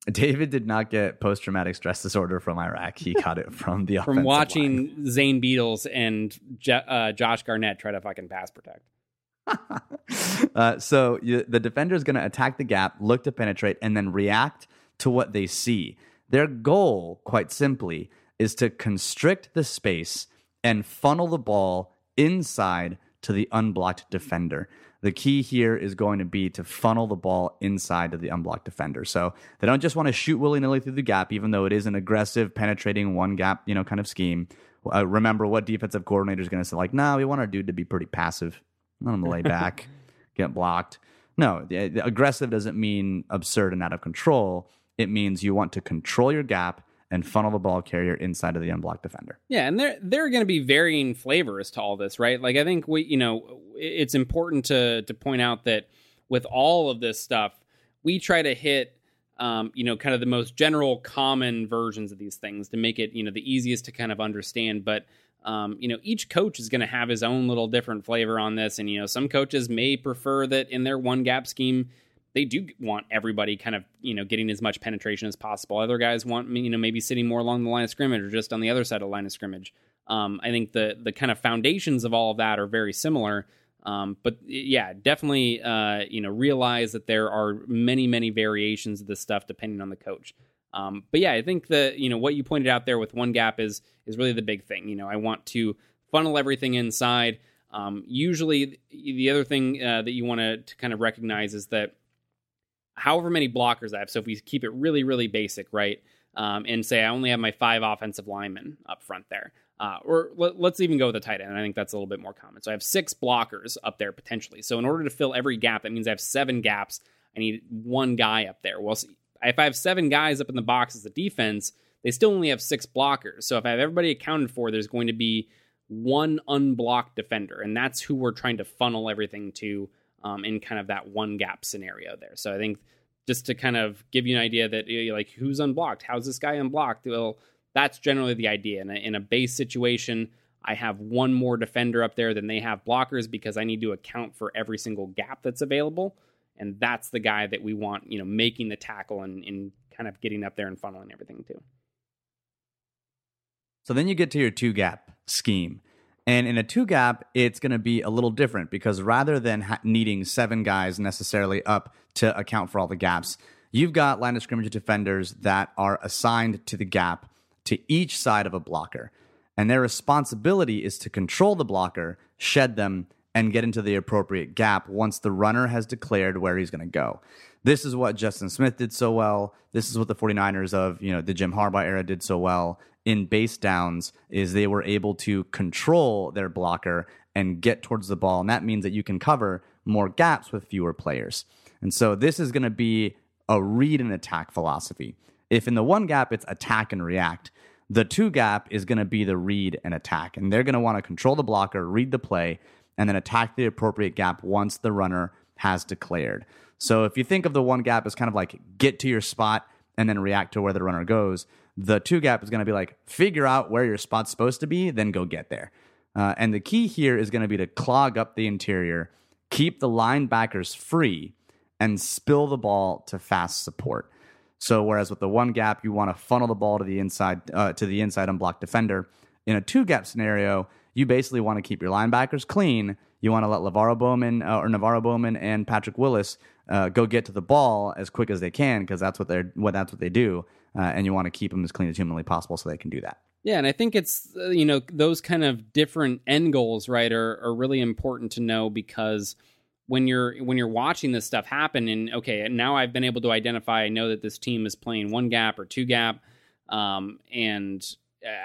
David did not get post-traumatic stress disorder from Iraq. He got it from the from watching line. Zane Beatles and Je- uh, Josh Garnett try to fucking pass protect. uh, so you, the defender is going to attack the gap, look to penetrate, and then react to what they see. Their goal, quite simply, is to constrict the space and funnel the ball inside to the unblocked defender. The key here is going to be to funnel the ball inside to the unblocked defender. So they don't just want to shoot willy-nilly through the gap, even though it is an aggressive, penetrating one-gap, you know, kind of scheme. Uh, remember what defensive coordinator is going to say, like, no, we want our dude to be pretty passive. Let him lay back, get blocked. No, the, the aggressive doesn't mean absurd and out of control. It means you want to control your gap and funnel the ball carrier inside of the unblocked defender. Yeah, and there there are going to be varying flavors to all this, right? Like I think we, you know, it's important to to point out that with all of this stuff, we try to hit, um, you know, kind of the most general, common versions of these things to make it, you know, the easiest to kind of understand. But um, you know, each coach is going to have his own little different flavor on this, and you know, some coaches may prefer that in their one gap scheme, they do want everybody kind of, you know, getting as much penetration as possible. Other guys want, you know, maybe sitting more along the line of scrimmage or just on the other side of the line of scrimmage. Um, I think the the kind of foundations of all of that are very similar. Um, but yeah, definitely, uh, you know, realize that there are many, many variations of this stuff depending on the coach. Um, but yeah, I think that, you know, what you pointed out there with one gap is is really the big thing. You know, I want to funnel everything inside. Um, usually the other thing uh, that you want to kind of recognize is that however many blockers I have. So if we keep it really, really basic, right, um, and say I only have my five offensive linemen up front there, uh, or let, let's even go with a tight end. I think that's a little bit more common. So I have six blockers up there potentially. So in order to fill every gap, that means I have seven gaps. I need one guy up there. Well, if I have seven guys up in the box as a defense, they still only have six blockers. So if I have everybody accounted for, there's going to be one unblocked defender, and that's who we're trying to funnel everything to. Um, in kind of that one gap scenario there. So I think just to kind of give you an idea that you're like, who's unblocked? How's this guy unblocked? Well, that's generally the idea. In a, in a base situation, I have one more defender up there than they have blockers because I need to account for every single gap that's available. And that's the guy that we want, you know, making the tackle and, and kind of getting up there and funneling everything to. So then you get to your two-gap scheme. And in a two-gap, it's going to be a little different because rather than ha- needing seven guys necessarily up to account for all the gaps, you've got line of scrimmage defenders that are assigned to the gap to each side of a blocker. And their responsibility is to control the blocker, shed them, and get into the appropriate gap once the runner has declared where he's going to go. This is what Justin Smith did so well. This is what the 49ers of, you know, the Jim Harbaugh era did so well in base downs, is they were able to control their blocker and get towards the ball. And that means that you can cover more gaps with fewer players. And so this is going to be a read and attack philosophy. If in the one gap, it's attack and react, the two gap is going to be the read and attack. And they're going to want to control the blocker, read the play, and then attack the appropriate gap once the runner has declared. So if you think of the one gap as kind of like get to your spot and then react to where the runner goes, the two gap is going to be like figure out where your spot's supposed to be, then go get there. Uh, and the key here is going to be to clog up the interior, keep the linebackers free, and spill the ball to fast support. So whereas with the one gap, you want to funnel the ball to the inside, uh, to the inside unblocked defender. In a two gap scenario, you basically want to keep your linebackers clean. You want to let Navarro Bowman uh, or Navarro Bowman and Patrick Willis uh, go get to the ball as quick as they can because that's what they're what that's what they do, uh, and you want to keep them as clean as humanly possible so they can do that. Yeah, and I think it's uh, you know those kind of different end goals, right, are are really important to know because when you're when you're watching this stuff happen, and okay, now I've been able to identify. I know that this team is playing one gap or two gap, um, and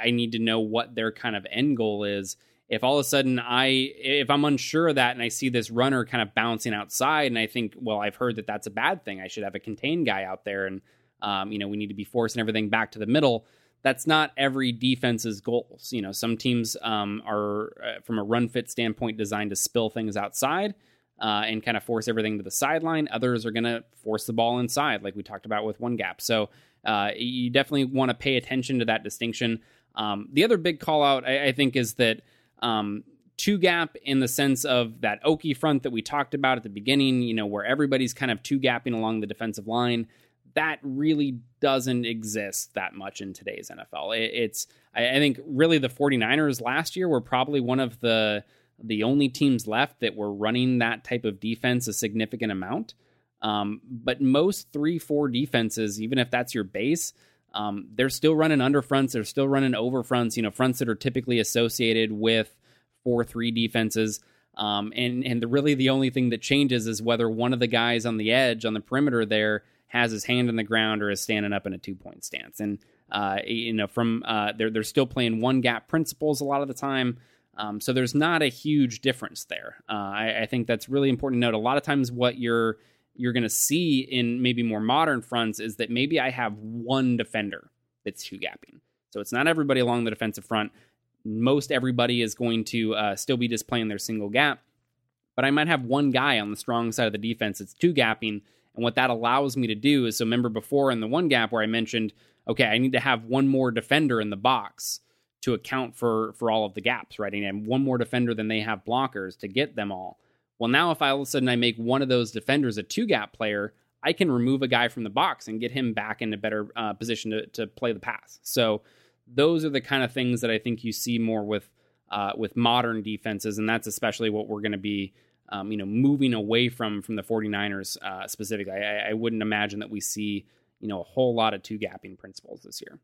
I need to know what their kind of end goal is. If all of a sudden I, if I'm unsure of that and I see this runner kind of bouncing outside and I think, well, I've heard that that's a bad thing. I should have a contained guy out there. And, um, you know, we need to be forcing everything back to the middle. That's not every defense's goals. You know, some teams um, are uh, from a run fit standpoint designed to spill things outside uh, and kind of force everything to the sideline. Others are going to force the ball inside, like we talked about with one gap. So, Uh, you definitely want to pay attention to that distinction. Um, the other big call out, I, I think, is that um, two gap in the sense of that Okie front that we talked about at the beginning, you know, where everybody's kind of two gapping along the defensive line. That really doesn't exist that much in today's N F L. It, it's, I, I think, really the 49ers last year were probably one of the the only teams left that were running that type of defense a significant amount. Um, but most three, four defenses, even if that's your base, um, they're still running under fronts. They're still running over fronts, you know, fronts that are typically associated with four, three defenses. Um, and, and the, really the only thing that changes is whether one of the guys on the edge on the perimeter there has his hand on the ground or is standing up in a two point stance. And, uh, you know, from, uh, they're, they're still playing one gap principles a lot of the time. Um, so there's not a huge difference there. Uh, I, I think that's really important to note. A lot of times what you're, you're going to see in maybe more modern fronts is that maybe I have one defender that's two-gapping. So it's not everybody along the defensive front. Most everybody is going to uh, still be just playing their single gap, but I might have one guy on the strong side of the defense that's two-gapping. And what that allows me to do is, so remember before in the one gap where I mentioned, okay, I need to have one more defender in the box to account for, for all of the gaps, right? And I have one more defender than they have blockers to get them all. Well, now if I, all of a sudden I make one of those defenders a two-gap player, I can remove a guy from the box and get him back in a better uh, position to, to play the pass. So those are the kind of things that I think you see more with uh, with modern defenses, and that's especially what we're going to be um, you know, moving away from from the 49ers uh, specifically. I, I wouldn't imagine that we see you know a whole lot of two-gapping principles this year.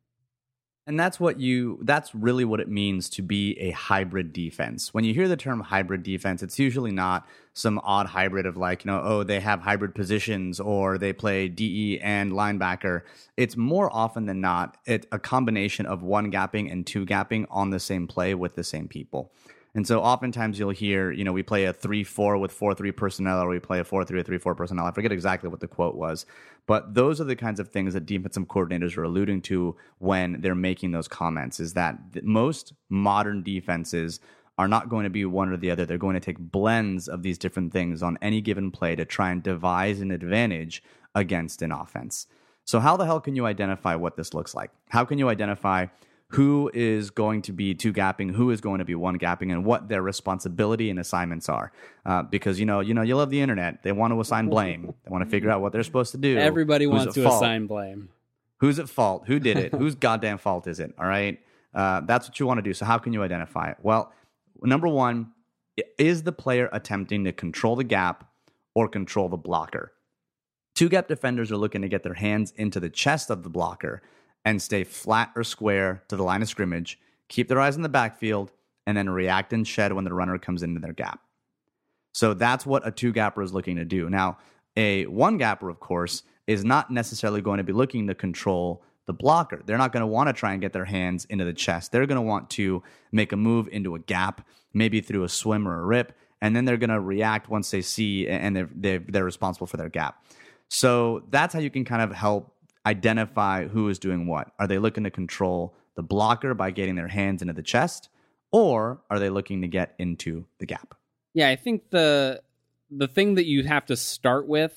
And that's what you, that's really what it means to be a hybrid defense. When you hear the term hybrid defense, it's usually not some odd hybrid of like, you know, oh, they have hybrid positions or they play D E and linebacker. It's more often than not, it's a combination of one gapping and two gapping on the same play with the same people. And so oftentimes you'll hear, you know, we play a three four with four three personnel, or we play a four three with three four personnel. I forget exactly what the quote was, but those are the kinds of things that defensive coordinators are alluding to when they're making those comments, is that most modern defenses are not going to be one or the other. They're going to take blends of these different things on any given play to try and devise an advantage against an offense. So how the hell can you identify what this looks like? How can you identify who is going to be two-gapping, who is going to be one-gapping, and what their responsibility and assignments are. Uh, because, you know, you know, you love the internet. They want to assign blame. They want to figure out what they're supposed to do. Everybody Who's wants to fault? assign blame. Who's at fault? Who did it? Whose goddamn fault is it? All right? Uh, that's what you want to do. So how can you identify it? Well, number one, is the player attempting to control the gap or control the blocker? Two-gap defenders are looking to get their hands into the chest of the blocker and stay flat or square to the line of scrimmage, keep their eyes in the backfield, and then react and shed when the runner comes into their gap. So that's what a two-gapper is looking to do. Now, a one-gapper, of course, is not necessarily going to be looking to control the blocker. They're not going to want to try and get their hands into the chest. They're going to want to make a move into a gap, maybe through a swim or a rip, and then they're going to react once they see and they're, they're, they're responsible for their gap. So that's how you can kind of help identify who is doing what. Are they looking to control the blocker by getting their hands into the chest, or are they looking to get into the gap? Yeah, I think the the thing that you have to start with,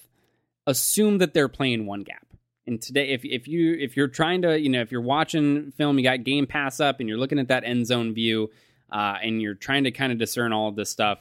assume that they're playing one gap. And today, if if you if you're trying to, you know, if you're watching film, you got Game Pass up and you're looking at that end zone view, uh, and you're trying to kind of discern all of this stuff,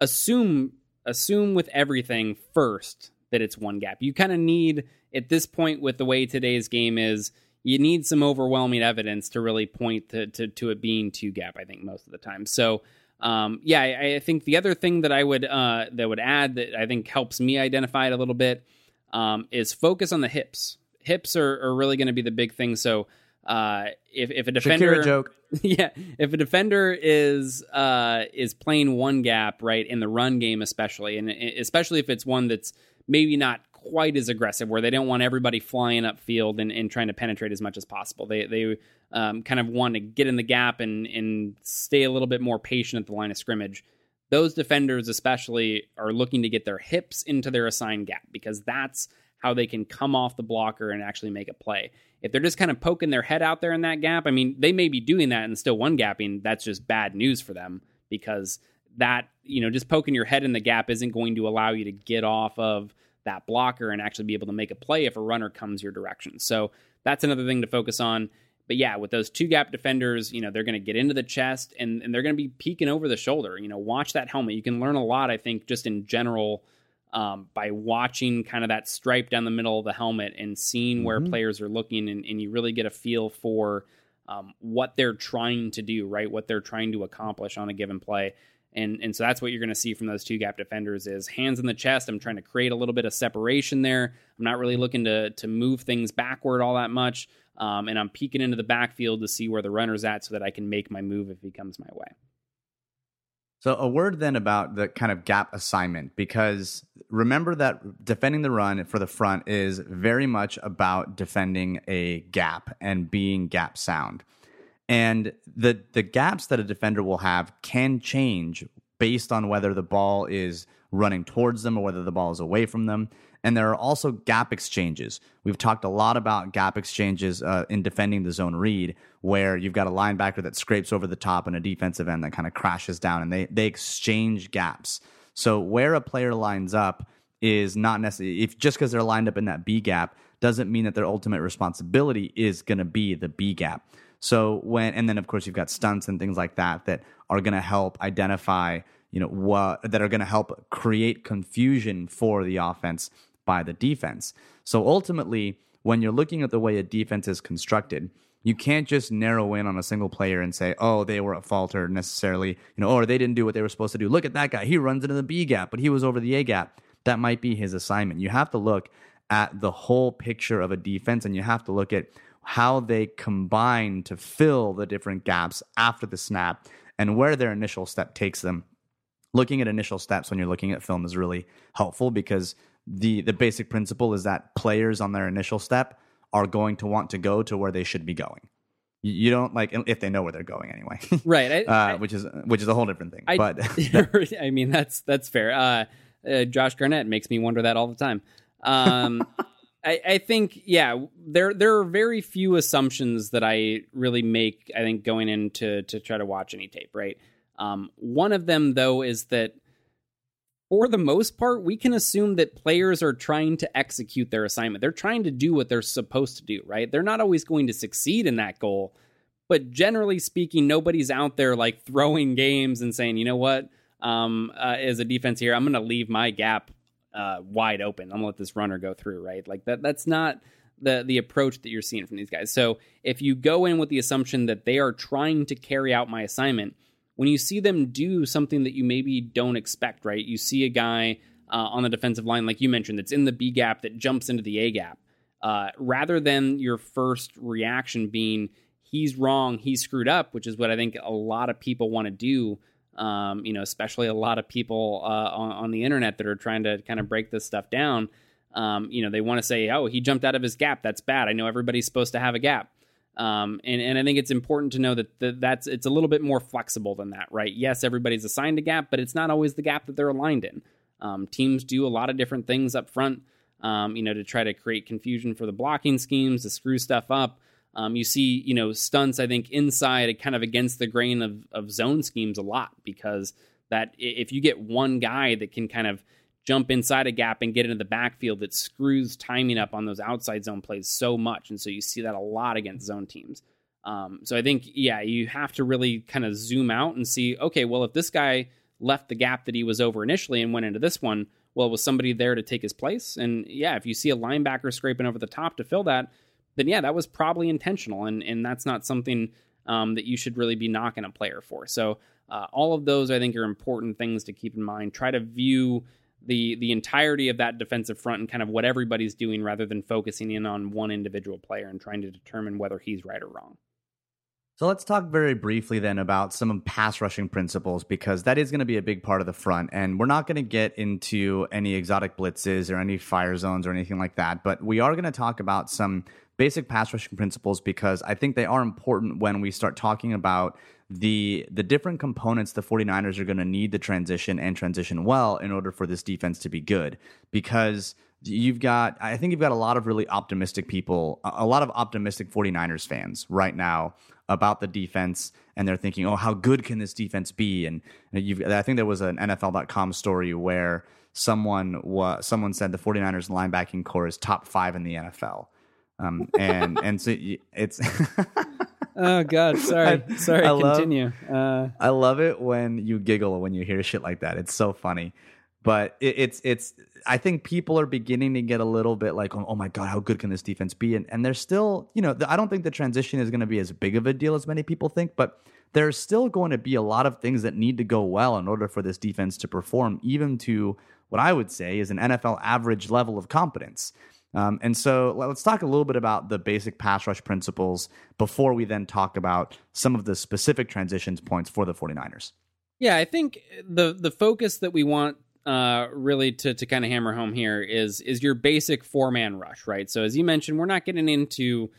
assume assume with everything first that it's one gap. You kind of need, at this point with the way today's game is, you need some overwhelming evidence to really point to to, to it being two gap, I think, most of the time. So, um, yeah, I, I think the other thing that I would uh, that would add that I think helps me identify it a little bit um, is focus on the hips. Hips are, are really going to be the big thing. So uh, if, if a defender, Shakira joke. yeah, if a defender is uh, is playing one gap, right, in the run game, especially, and especially if it's one that's maybe not quite as aggressive, where they don't want everybody flying upfield and, and trying to penetrate as much as possible. They they um, kind of want to get in the gap and, and stay a little bit more patient at the line of scrimmage. Those defenders especially are looking to get their hips into their assigned gap, because that's how they can come off the blocker and actually make a play. If they're just kind of poking their head out there in that gap, I mean, they may be doing that and still one-gapping. That's just bad news for them, because that, you know, just poking your head in the gap isn't going to allow you to get off of that blocker and actually be able to make a play if a runner comes your direction. So that's another thing to focus on. But yeah, with those two gap defenders, you know, they're going to get into the chest and, and they're going to be peeking over the shoulder. You know, watch that helmet. You can learn a lot, I think, just in general um, by watching kind of that stripe down the middle of the helmet and seeing where mm-hmm. players are looking, and, and you really get a feel for um, what they're trying to do, right? What they're trying to accomplish on a given play. And and so that's what you're going to see from those two gap defenders is hands in the chest. I'm trying to create a little bit of separation there. I'm not really looking to to move things backward all that much. Um, and I'm peeking into the backfield to see where the runner's at so that I can make my move if he comes my way. So a word then about the kind of gap assignment, because remember that defending the run for the front is very much about defending a gap and being gap sound. And the the gaps that a defender will have can change based on whether the ball is running towards them or whether the ball is away from them. And there are also gap exchanges. We've talked a lot about gap exchanges uh, in defending the zone read, where you've got a linebacker that scrapes over the top and a defensive end that kind of crashes down, and they they exchange gaps. So where a player lines up is not necessarily, if just because they're lined up in that B gap doesn't mean that their ultimate responsibility is going to be the B gap. So when, and then of course you've got stunts and things like that that are going to help identify, you know, what that are going to help create confusion for the offense by the defense. So ultimately, when you're looking at the way a defense is constructed, you can't just narrow in on a single player and say, oh, they were at fault or necessarily, you know, or they didn't do what they were supposed to do. Look at that guy. He runs into the B gap, but he was over the A gap. That might be his assignment. You have to look at the whole picture of a defense, and you have to look at how they combine to fill the different gaps after the snap and where their initial step takes them. Looking at initial steps when you're looking at film is really helpful, because the, the basic principle is that players on their initial step are going to want to go to where they should be going. You don't, like, if they know where they're going anyway. Right. I, uh, I, which is which is a whole different thing. I, but that, I mean, that's that's fair. Uh, uh, Josh Garnett makes me wonder that all the time. Um I, I think, yeah, there there are very few assumptions that I really make, I think, going in to, to try to watch any tape, right? Um, one of them, though, is that for the most part, we can assume that players are trying to execute their assignment. They're trying to do what they're supposed to do, right? They're not always going to succeed in that goal, But generally speaking, nobody's out there like throwing games and saying, you know what, um, uh, as a defense here, I'm going to leave my gap uh, wide open. I'm going to let this runner go through, right? Like that. That's not the the approach that you're seeing from these guys. So if you go in with the assumption that they are trying to carry out my assignment, when you see them do something that you maybe don't expect, right? You see a guy uh, on the defensive line, like you mentioned, that's in the B gap that jumps into the A gap, uh, rather than your first reaction being, he's wrong, he's screwed up, which is what I think a lot of people want to do, um, you know, especially a lot of people uh, on, on the internet that are trying to kind of break this stuff down. Um, you know, they want to say, oh, he jumped out of his gap, that's bad. I know everybody's supposed to have a gap. Um, and, and I think it's important to know that the, that's it's a little bit more flexible than that, right? Yes, everybody's assigned a gap, but it's not always the gap that they're aligned in. Um, teams do a lot of different things up front, um, you know, to try to create confusion for the blocking schemes, to screw stuff up. Um, you see, you know, stunts, I think, inside kind of against the grain of, of zone schemes a lot, because that if you get one guy that can kind of jump inside a gap and get into the backfield, that screws timing up on those outside zone plays so much. And so you see that a lot against zone teams. Um, so I think, yeah, you have to really kind of zoom out and see, okay, well, if this guy left the gap that he was over initially and went into this one, well, was somebody there to take his place? And yeah, if you see a linebacker scraping over the top to fill that, then yeah, that was probably intentional, and, and that's not something um, that you should really be knocking a player for. So uh, all of those, I think, are important things to keep in mind. Try to view the the entirety of that defensive front and kind of what everybody's doing, rather than focusing in on one individual player and trying to determine whether he's right or wrong. So let's talk very briefly then about some pass rushing principles, because that is going to be a big part of the front, and we're not going to get into any exotic blitzes or any fire zones or anything like that, but we are going to talk about some basic pass rushing principles, because I think they are important when we start talking about the the different components the 49ers are going to need to transition and transition well in order for this defense to be good. Because you've got, I think you've got a lot of really optimistic people, a lot of optimistic 49ers fans right now about the defense, and they're thinking, oh, how good can this defense be? And you've, I think there was an N F L dot com story where someone was, someone said the 49ers linebacking core is top five in the N F L. Um, and, and so it's, oh God, sorry, sorry. I, I continue. Love, uh, I love it when you giggle, when you hear shit like that. It's so funny, but it, it's, it's, I think people are beginning to get a little bit like, oh my God, how good can this defense be? And, and there's still, you know, the, I don't think the transition is going to be as big of a deal as many people think, but there's still going to be a lot of things that need to go well in order for this defense to perform, even to what I would say is an N F L average level of competence. Um, and so let's talk a little bit about the basic pass rush principles before we then talk about some of the specific transitions points for the 49ers. Yeah, I think the the focus that we want uh, really to to kind of hammer home here is is your basic four-man rush, right? So as you mentioned, we're not getting into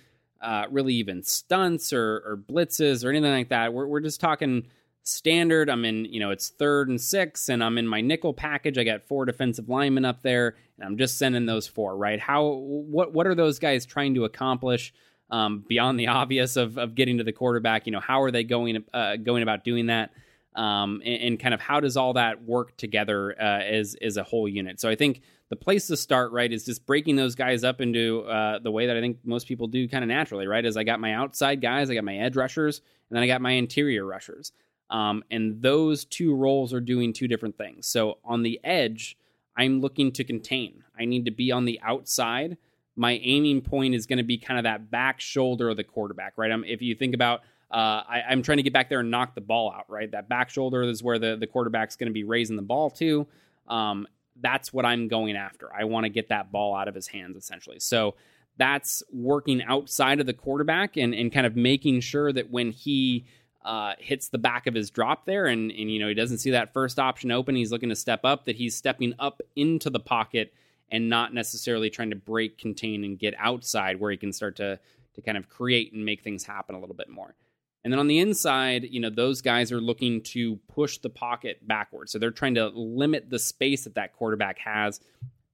uh, really even stunts or, or blitzes or anything like that. We're we're just talking standard. I'm in, you know, it's third and six, and I'm in my nickel package. I got four defensive linemen up there, and I'm just sending those four, right? How, what, what are those guys trying to accomplish um, beyond the obvious of, of getting to the quarterback? You know, how are they going, uh, going about doing that? Um, and, and kind of how does all that work together uh, as, as a whole unit? So I think the place to start, right, is just breaking those guys up into uh, the way that I think most people do kind of naturally, right? Is I got my outside guys, I got my edge rushers, and then I got my interior rushers. Um, and those two roles are doing two different things. So on the edge, I'm looking to contain. I need to be on the outside. My aiming point is going to be kind of that back shoulder of the quarterback, right? I'm, if you think about, uh, I, I'm trying to get back there and knock the ball out, right? That back shoulder is where the, the quarterback's going to be raising the ball to. Um, that's what I'm going after. I want to get that ball out of his hands, essentially. So that's working outside of the quarterback and, and kind of making sure that when he Uh, hits the back of his drop there and, and, you know, he doesn't see that first option open, he's looking to step up, that he's stepping up into the pocket and not necessarily trying to break, contain, and get outside where he can start to to kind of create and make things happen a little bit more. And then on the inside, you know, those guys are looking to push the pocket backwards. So they're trying to limit the space that that quarterback has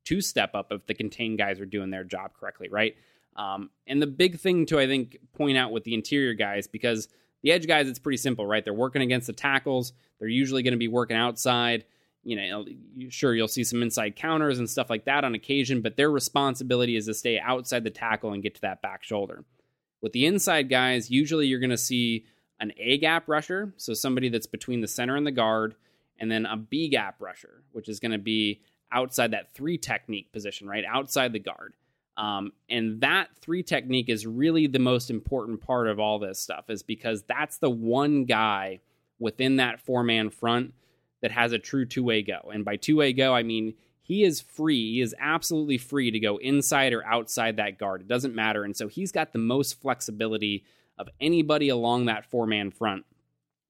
to step up if the contain guys are doing their job correctly, right? Um, and the big thing to, I think, point out with the interior guys, because the edge guys, it's pretty simple, right? They're working against the tackles. They're usually going to be working outside. You know, sure, you'll see some inside counters and stuff like that on occasion, but their responsibility is to stay outside the tackle and get to that back shoulder. With the inside guys, usually you're going to see an A-gap rusher, so somebody that's between the center and the guard, and then a B-gap rusher, which is going to be outside that three-technique position, right? Outside the guard. Um, and that three-technique is really the most important part of all this stuff, is because that's the one guy within that four-man front that has a true two-way go. And by two-way go, I mean he is free. He is absolutely free to go inside or outside that guard. It doesn't matter. And so he's got the most flexibility of anybody along that four-man front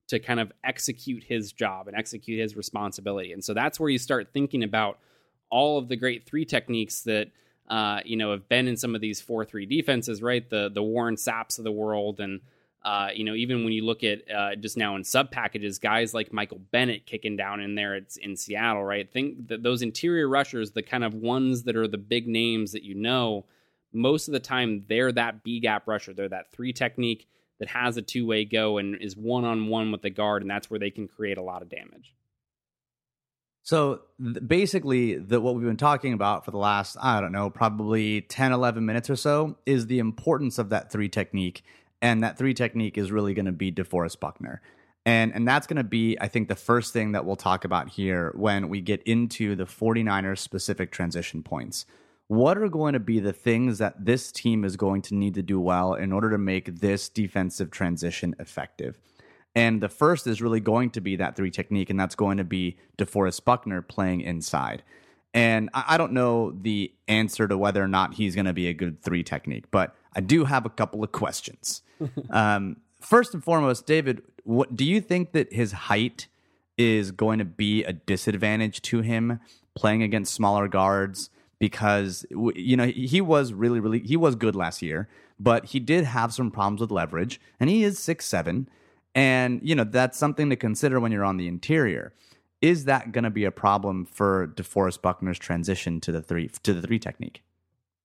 to kind of execute his job and execute his responsibility. And so that's where you start thinking about all of the great three techniques that, uh, you know, have been in some of these four three defenses, right? The the Warren Sapps of the world, and Uh, you know, even when you look at uh, just now in sub packages, guys like Michael Bennett kicking down in there, it's in Seattle, right? Think that those interior rushers, the kind of ones that are the big names that you know, most of the time they're that B gap rusher. They're that three technique that has a two way go and is one on one with the guard, and that's where they can create a lot of damage. So th- basically, the, what we've been talking about for the last, I don't know, probably ten, eleven minutes or so is the importance of that three technique. And that three technique is really going to be DeForest Buckner. And and that's going to be, I think, the first thing that we'll talk about here when we get into the 49ers specific transition points. What are going to be the things that this team is going to need to do well in order to make this defensive transition effective? And the first is really going to be that three technique, and that's going to be DeForest Buckner playing inside. And I, I don't know the answer to whether or not he's going to be a good three technique, but I do have a couple of questions. um, first and foremost, David, what do you think that his height is going to be a disadvantage to him playing against smaller guards? Because, you know, he was really, really, he was good last year, but he did have some problems with leverage, and he is six seven. And, you know, that's something to consider when you're on the interior. Is that going to be a problem for DeForest Buckner's transition to the three, to the three technique?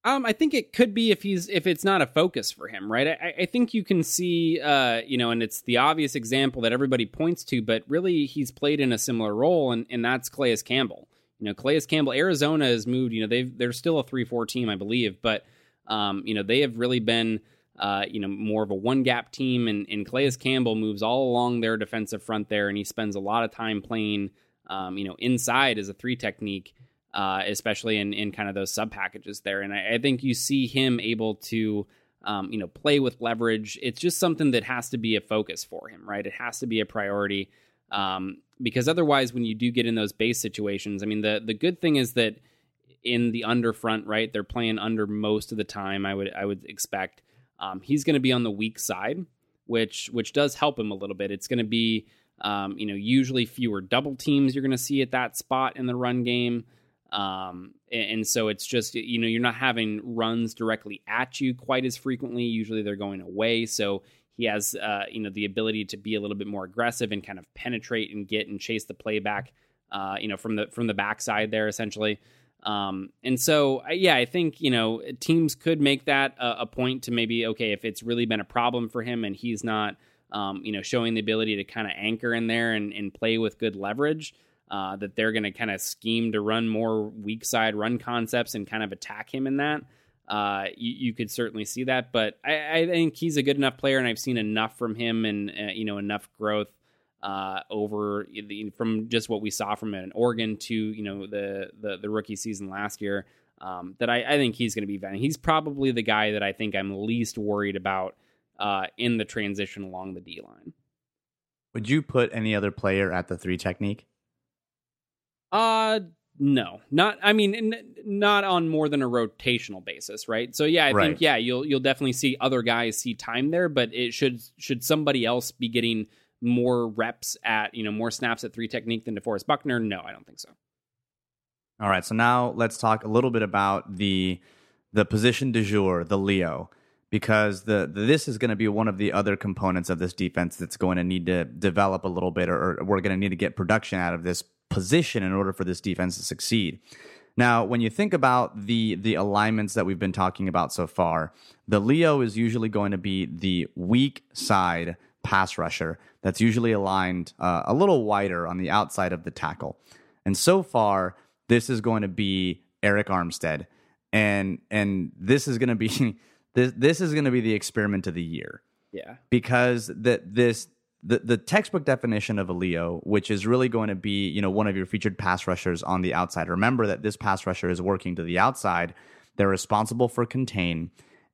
Um, I think it could be if he's if it's not a focus for him, right? I, I think you can see, uh, you know, and it's the obvious example that everybody points to, but really he's played in a similar role, and, and that's Calais Campbell. You know, Calais Campbell, Arizona has moved, you know, they've, they're still a three four team, I believe, but, um, you know, they have really been, uh, you know, more of a one-gap team, and, and Calais Campbell moves all along their defensive front there, and he spends a lot of time playing, um, you know, inside as a three-technique. Uh, especially in, in kind of those sub packages there. And I, I think you see him able to, um, you know, play with leverage. It's just something that has to be a focus for him, right? It has to be a priority, um, because otherwise when you do get in those base situations, I mean, the, the good thing is that in the under front, right, they're playing under most of the time. I would, I would expect, um, he's going to be on the weak side, which, which does help him a little bit. It's going to be, um, you know, usually fewer double teams you're going to see at that spot in the run game. Um, and so it's just, you know, you're not having runs directly at you quite as frequently. Usually they're going away. So he has, uh, you know, the ability to be a little bit more aggressive and kind of penetrate and get and chase the play back, uh, you know, from the, from the backside there essentially. Um, and so, yeah, I think, you know, teams could make that a, a point to maybe, okay, if it's really been a problem for him and he's not, um, you know, showing the ability to kind of anchor in there and, and play with good leverage, Uh, that they're going to kind of scheme to run more weak side run concepts and kind of attack him in that. Uh, you, you could certainly see that, but I, I think he's a good enough player, and I've seen enough from him, and uh, you know enough growth uh, over the, from just what we saw from him in Oregon to you know the the, the rookie season last year. Um, that I, I think he's going to be vetting. He's probably the guy that I think I'm least worried about uh, in the transition along the D line. Would you put any other player at the three technique? Uh, no, not, I mean, n- not on more than a rotational basis. Right. So yeah, I right. think, yeah, you'll, you'll definitely see other guys see time there, but it should, should somebody else be getting more reps at, you know, more snaps at three technique than DeForest Buckner? No, I don't think so. All right. So now let's talk a little bit about the, the position du jour, the Leo, because the, the this is going to be one of the other components of this defense that's going to need to develop a little bit, or, or we're going to need to get production out of this position in order for this defense to succeed. Now, when you think about the the alignments that we've been talking about so far, the Leo is usually going to be the weak side pass rusher that's usually aligned uh, a little wider on the outside of the tackle. And so far, this is going to be Arik Armstead. And and this is going to be This this is going to be the experiment of the year. Yeah. Because that this the, the textbook definition of a L E O, which is really going to be, you know, one of your featured pass rushers on the outside. Remember that this pass rusher is working to the outside. They're responsible for contain.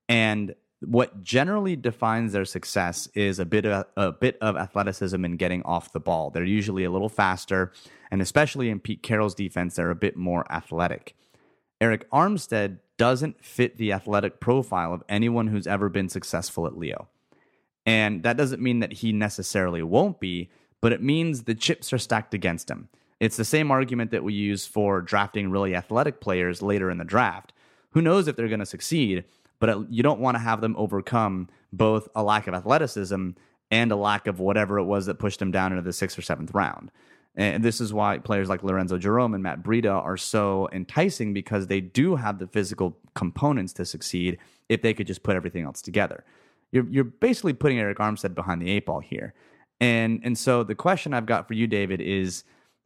And what generally defines their success is a bit of a bit of athleticism in getting off the ball. They're usually a little faster, and especially in Pete Carroll's defense, they're a bit more athletic. Arik Armstead doesn't fit the athletic profile of anyone who's ever been successful at L E O. And that doesn't mean that he necessarily won't be, but it means the chips are stacked against him. It's the same argument that we use for drafting really athletic players later in the draft. Who knows if they're going to succeed, but you don't want to have them overcome both a lack of athleticism and a lack of whatever it was that pushed them down into the sixth or seventh round. And this is why players like Lorenzo Jerome and Matt Breida are so enticing, because they do have the physical components to succeed if they could just put everything else together. You're, you're basically putting Arik Armstead behind the eight ball here. And and so the question I've got for you, David, is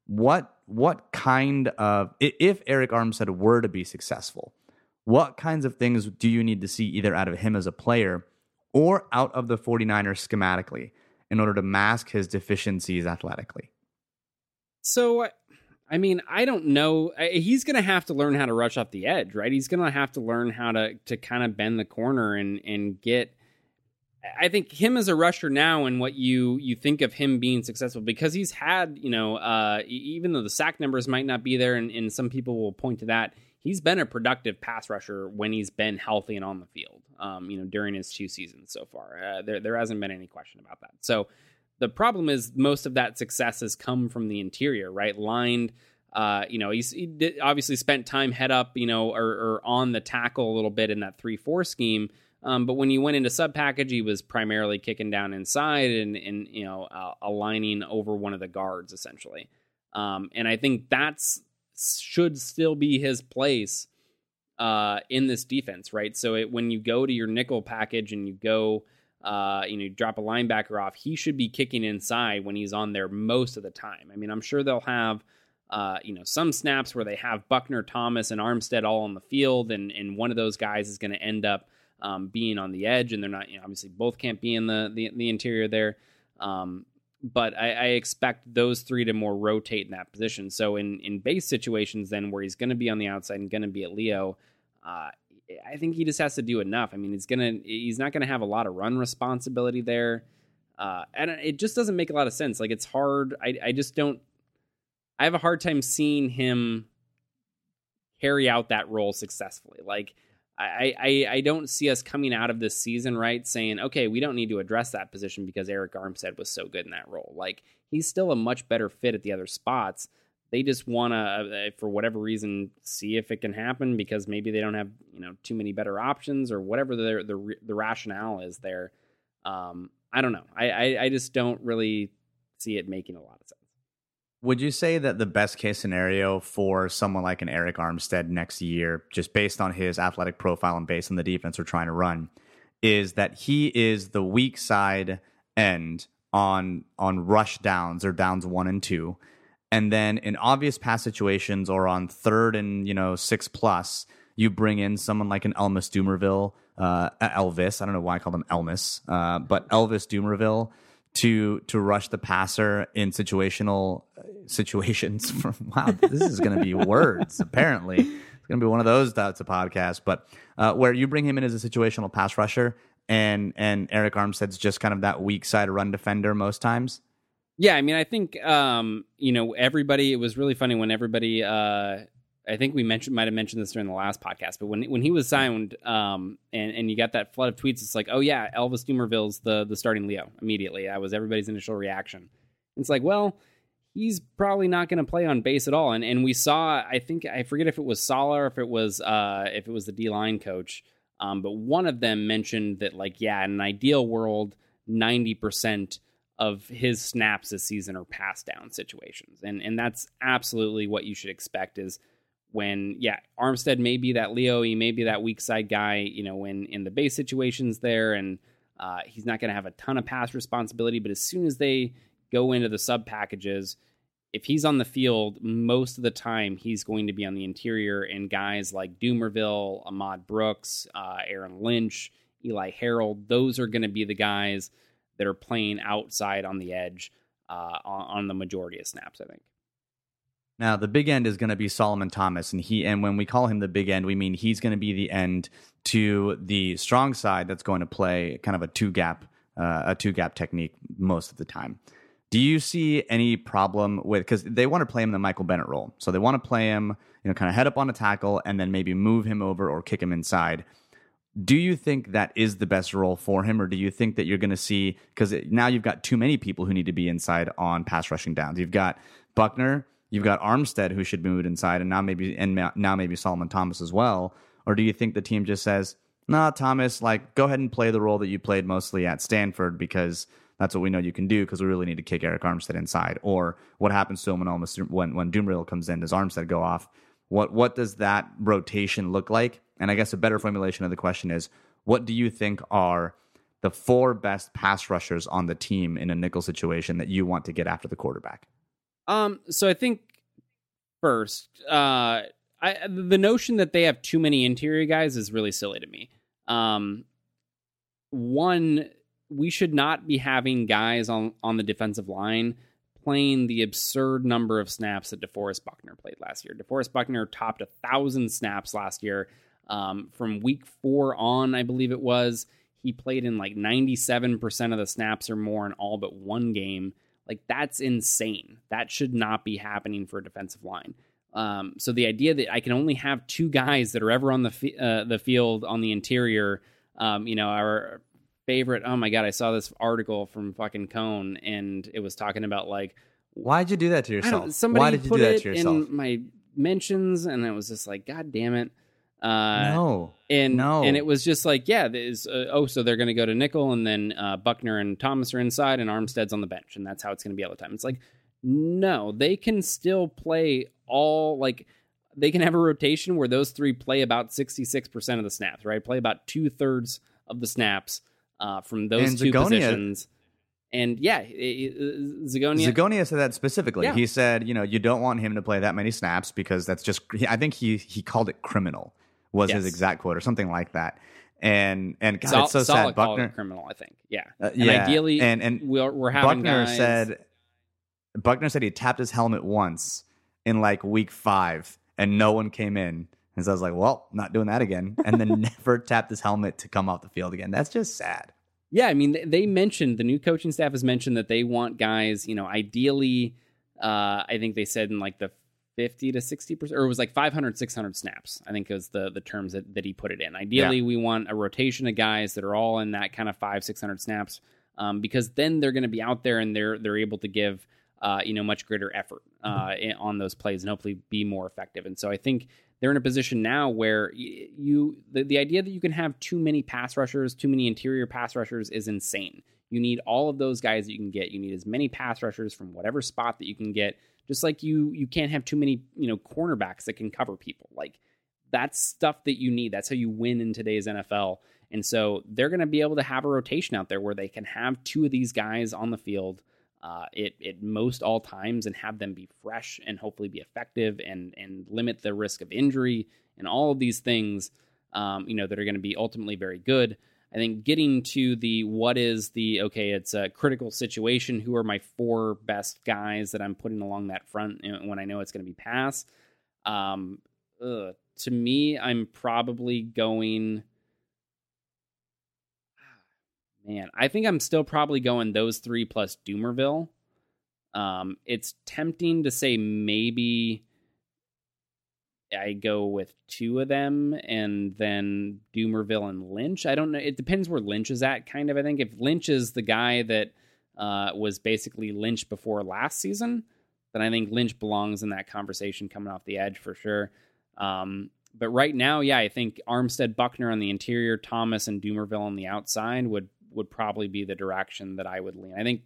what what kind of, if Arik Armstead were to be successful, what kinds of things do you need to see either out of him as a player or out of the 49ers schematically in order to mask his deficiencies athletically? So, I mean, I don't know. He's going to have to learn how to rush off the edge, right? He's going to have to learn how to to kind of bend the corner and and get. I think him as a rusher now, and what you you think of him being successful, because he's had, you know, uh, even though the sack numbers might not be there, and, and some people will point to that, he's been a productive pass rusher when he's been healthy and on the field. Um, you know, during his two seasons so far, uh, there there hasn't been any question about that. So. The problem is most of that success has come from the interior, right? Lined, uh, you know, he's, he did, obviously spent time head up, you know, or, or on the tackle a little bit in that three four scheme. Um, but when you went into sub package, he was primarily kicking down inside and, and you know, uh, aligning over one of the guards, essentially. Um, and I think that's should still be his place uh, in this defense, right? So it, when you go to your nickel package and you go... Uh, you know, you drop a linebacker off, he should be kicking inside when he's on there most of the time. I mean, I'm sure they'll have, uh, you know, some snaps where they have Buckner, Thomas, and Armstead all on the field, and, and one of those guys is going to end up um, being on the edge, and they're not, you know, obviously both can't be in the, the, the interior there. Um, but I, I expect those three to more rotate in that position. So in, in base situations then where he's going to be on the outside and going to be at L E O, uh, I think he just has to do enough. I mean, he's gonna he's not gonna have a lot of run responsibility there, uh, and it just doesn't make a lot of sense. Like, it's hard. I I just don't. I have a hard time seeing him carry out that role successfully. Like, I I, I don't see us coming out of this season, right, saying, okay, we don't need to address that position because Arik Armstead was so good in that role. Like, he's still a much better fit at the other spots. They just want to, for whatever reason, see if it can happen because maybe they don't have, you know, too many better options or whatever the the, the rationale is there. Um, I don't know. I, I, I just don't really see it making a lot of sense. Would you say that the best case scenario for someone like an Arik Armstead next year, just based on his athletic profile and based on the defense we're trying to run, is that he is the weak side end on on rush downs or downs one and two? And then in obvious pass situations or on third and, you know, six plus, you bring in someone like an Elvis Dumervil, uh, Elvis. I don't know why I call him Elvis, uh, but Elvis Dumervil to to rush the passer in situational situations. Wow, this is going to be words, apparently. It's going to be one of those types of podcasts, but uh, where you bring him in as a situational pass rusher and, and Arik Armstead's just kind of that weak side run defender most times. Yeah, I mean, I think, um, you know, everybody, it was really funny when everybody, uh, I think we mentioned, might have mentioned this during the last podcast, but when when he was signed um, and, and you got that flood of tweets, it's like, oh, yeah, Elvis Dumervil's the, the starting L E O immediately. That was everybody's initial reaction. It's like, well, he's probably not going to play on base at all. And and we saw, I think, I forget if it was Sala or if it was, uh, if it was the D-line coach, um, but one of them mentioned that, like, yeah, in an ideal world, ninety percent of his snaps this season are pass down situations. And and that's absolutely what you should expect is when, yeah, Armstead may be that L E O, he may be that weak side guy, you know, when in the base situations there, and uh, he's not going to have a ton of pass responsibility, but as soon as they go into the sub packages, if he's on the field, most of the time he's going to be on the interior, and guys like Dumervil, Ahmad Brooks, uh, Aaron Lynch, Eli Harold. Those are going to be the guys that are playing outside on the edge uh, on, on the majority of snaps, I think. Now, the big end is going to be Solomon Thomas, and he and when we call him the big end, we mean he's going to be the end to the strong side that's going to play kind of a two-gap, uh, a two-gap technique most of the time. Do you see any problem with, because they want to play him the Michael Bennett role, so they want to play him, you know, kind of head up on a tackle and then maybe move him over or kick him inside. Do you think that is the best role for him, or do you think that you're going to see, because now you've got too many people who need to be inside on pass rushing downs? You've got Buckner. You've got Armstead who should be moved inside, and now maybe and now maybe Solomon Thomas as well. Or do you think the team just says, "Nah, Thomas, like go ahead and play the role that you played mostly at Stanford because that's what we know you can do because we really need to kick Arik Armstead inside"? Or what happens to him when almost when when Dumervil comes in? Does Armstead go off? What what does that rotation look like? And I guess a better formulation of the question is, what do you think are the four best pass rushers on the team in a nickel situation that you want to get after the quarterback? Um, so I think first, uh, I, the notion that they have too many interior guys is really silly to me. Um, one, we should not be having guys on, on the defensive line playing the absurd number of snaps that DeForest Buckner played last year. DeForest Buckner topped a thousand snaps last year. Um, from week four on, I believe it was, he played in like ninety-seven percent of the snaps or more in all but one game. Like, that's insane. That should not be happening for a defensive line. Um, so the idea that I can only have two guys that are ever on the f- uh, the field on the interior, um, you know, our favorite, oh my God, I saw this article from fucking Cone, and it was talking about, like... Why'd you do that to yourself? Somebody Why did you put do that it to yourself? In my mentions, and I was just like, God damn it. Uh, no, and no. And it was just like, yeah, this, uh, oh, so they're going to go to nickel, and then uh, Buckner and Thomas are inside, and Armstead's on the bench, and that's how it's going to be all the time. It's like, no, they can still play all, like, they can have a rotation where those three play about sixty-six percent of the snaps, right? Play about two-thirds of the snaps uh, from those and two Zagonia, positions. And, yeah, Zagonia... Zagonia said that specifically. Yeah. He said, you know, you don't want him to play that many snaps because that's just... I think he, he called it criminal. Was yes. his exact quote or something like that, and and God, Sol- it's so Sol- sad. Buckner criminal, I think, yeah, uh, yeah. And ideally, and and we're, we're having Buckner guys... said Buckner said he tapped his helmet once in like week five, and no one came in, and so I was like, well, not doing that again, and then never tapped his helmet to come off the field again. That's just sad. Yeah, I mean, they mentioned the new coaching staff has mentioned that they want guys, you know, ideally, uh, I think they said in like the fifty to sixty percent, or it was like five hundred, six hundred snaps, I think is the, the terms that, that he put it in. Ideally, yeah. we want a rotation of guys that are all in that kind of five, six hundred snaps, um, because then they're going to be out there and they're they're able to give, uh, you know, much greater effort uh, mm-hmm. on those plays and hopefully be more effective. And so I think they're in a position now where you the, the idea that you can have too many pass rushers, too many interior pass rushers is insane. You need all of those guys that you can get. You need as many pass rushers from whatever spot that you can get. Just like you, you can't have too many, you know, cornerbacks that can cover people. Like, that's stuff that you need. That's how you win in today's N F L. And so they're going to be able to have a rotation out there where they can have two of these guys on the field uh, at, at most all times and have them be fresh and hopefully be effective and and limit the risk of injury and all of these things, um, you know, that are going to be ultimately very good. I think getting to the what is the, okay, it's a critical situation. Who are my four best guys that I'm putting along that front when I know it's going to be pass? Um, ugh, to me, I'm probably going... Man, I think I'm still probably going those three plus Dumervil. Um, it's tempting to say maybe... I go with two of them and then Dumervil and Lynch. I don't know. It depends where Lynch is at, kind of, I think. If Lynch is the guy that uh, was basically Lynch before last season, then I think Lynch belongs in that conversation coming off the edge for sure. Um, but right now, yeah, I think Armstead, Buckner on the interior, Thomas and Dumervil on the outside would, would probably be the direction that I would lean. I think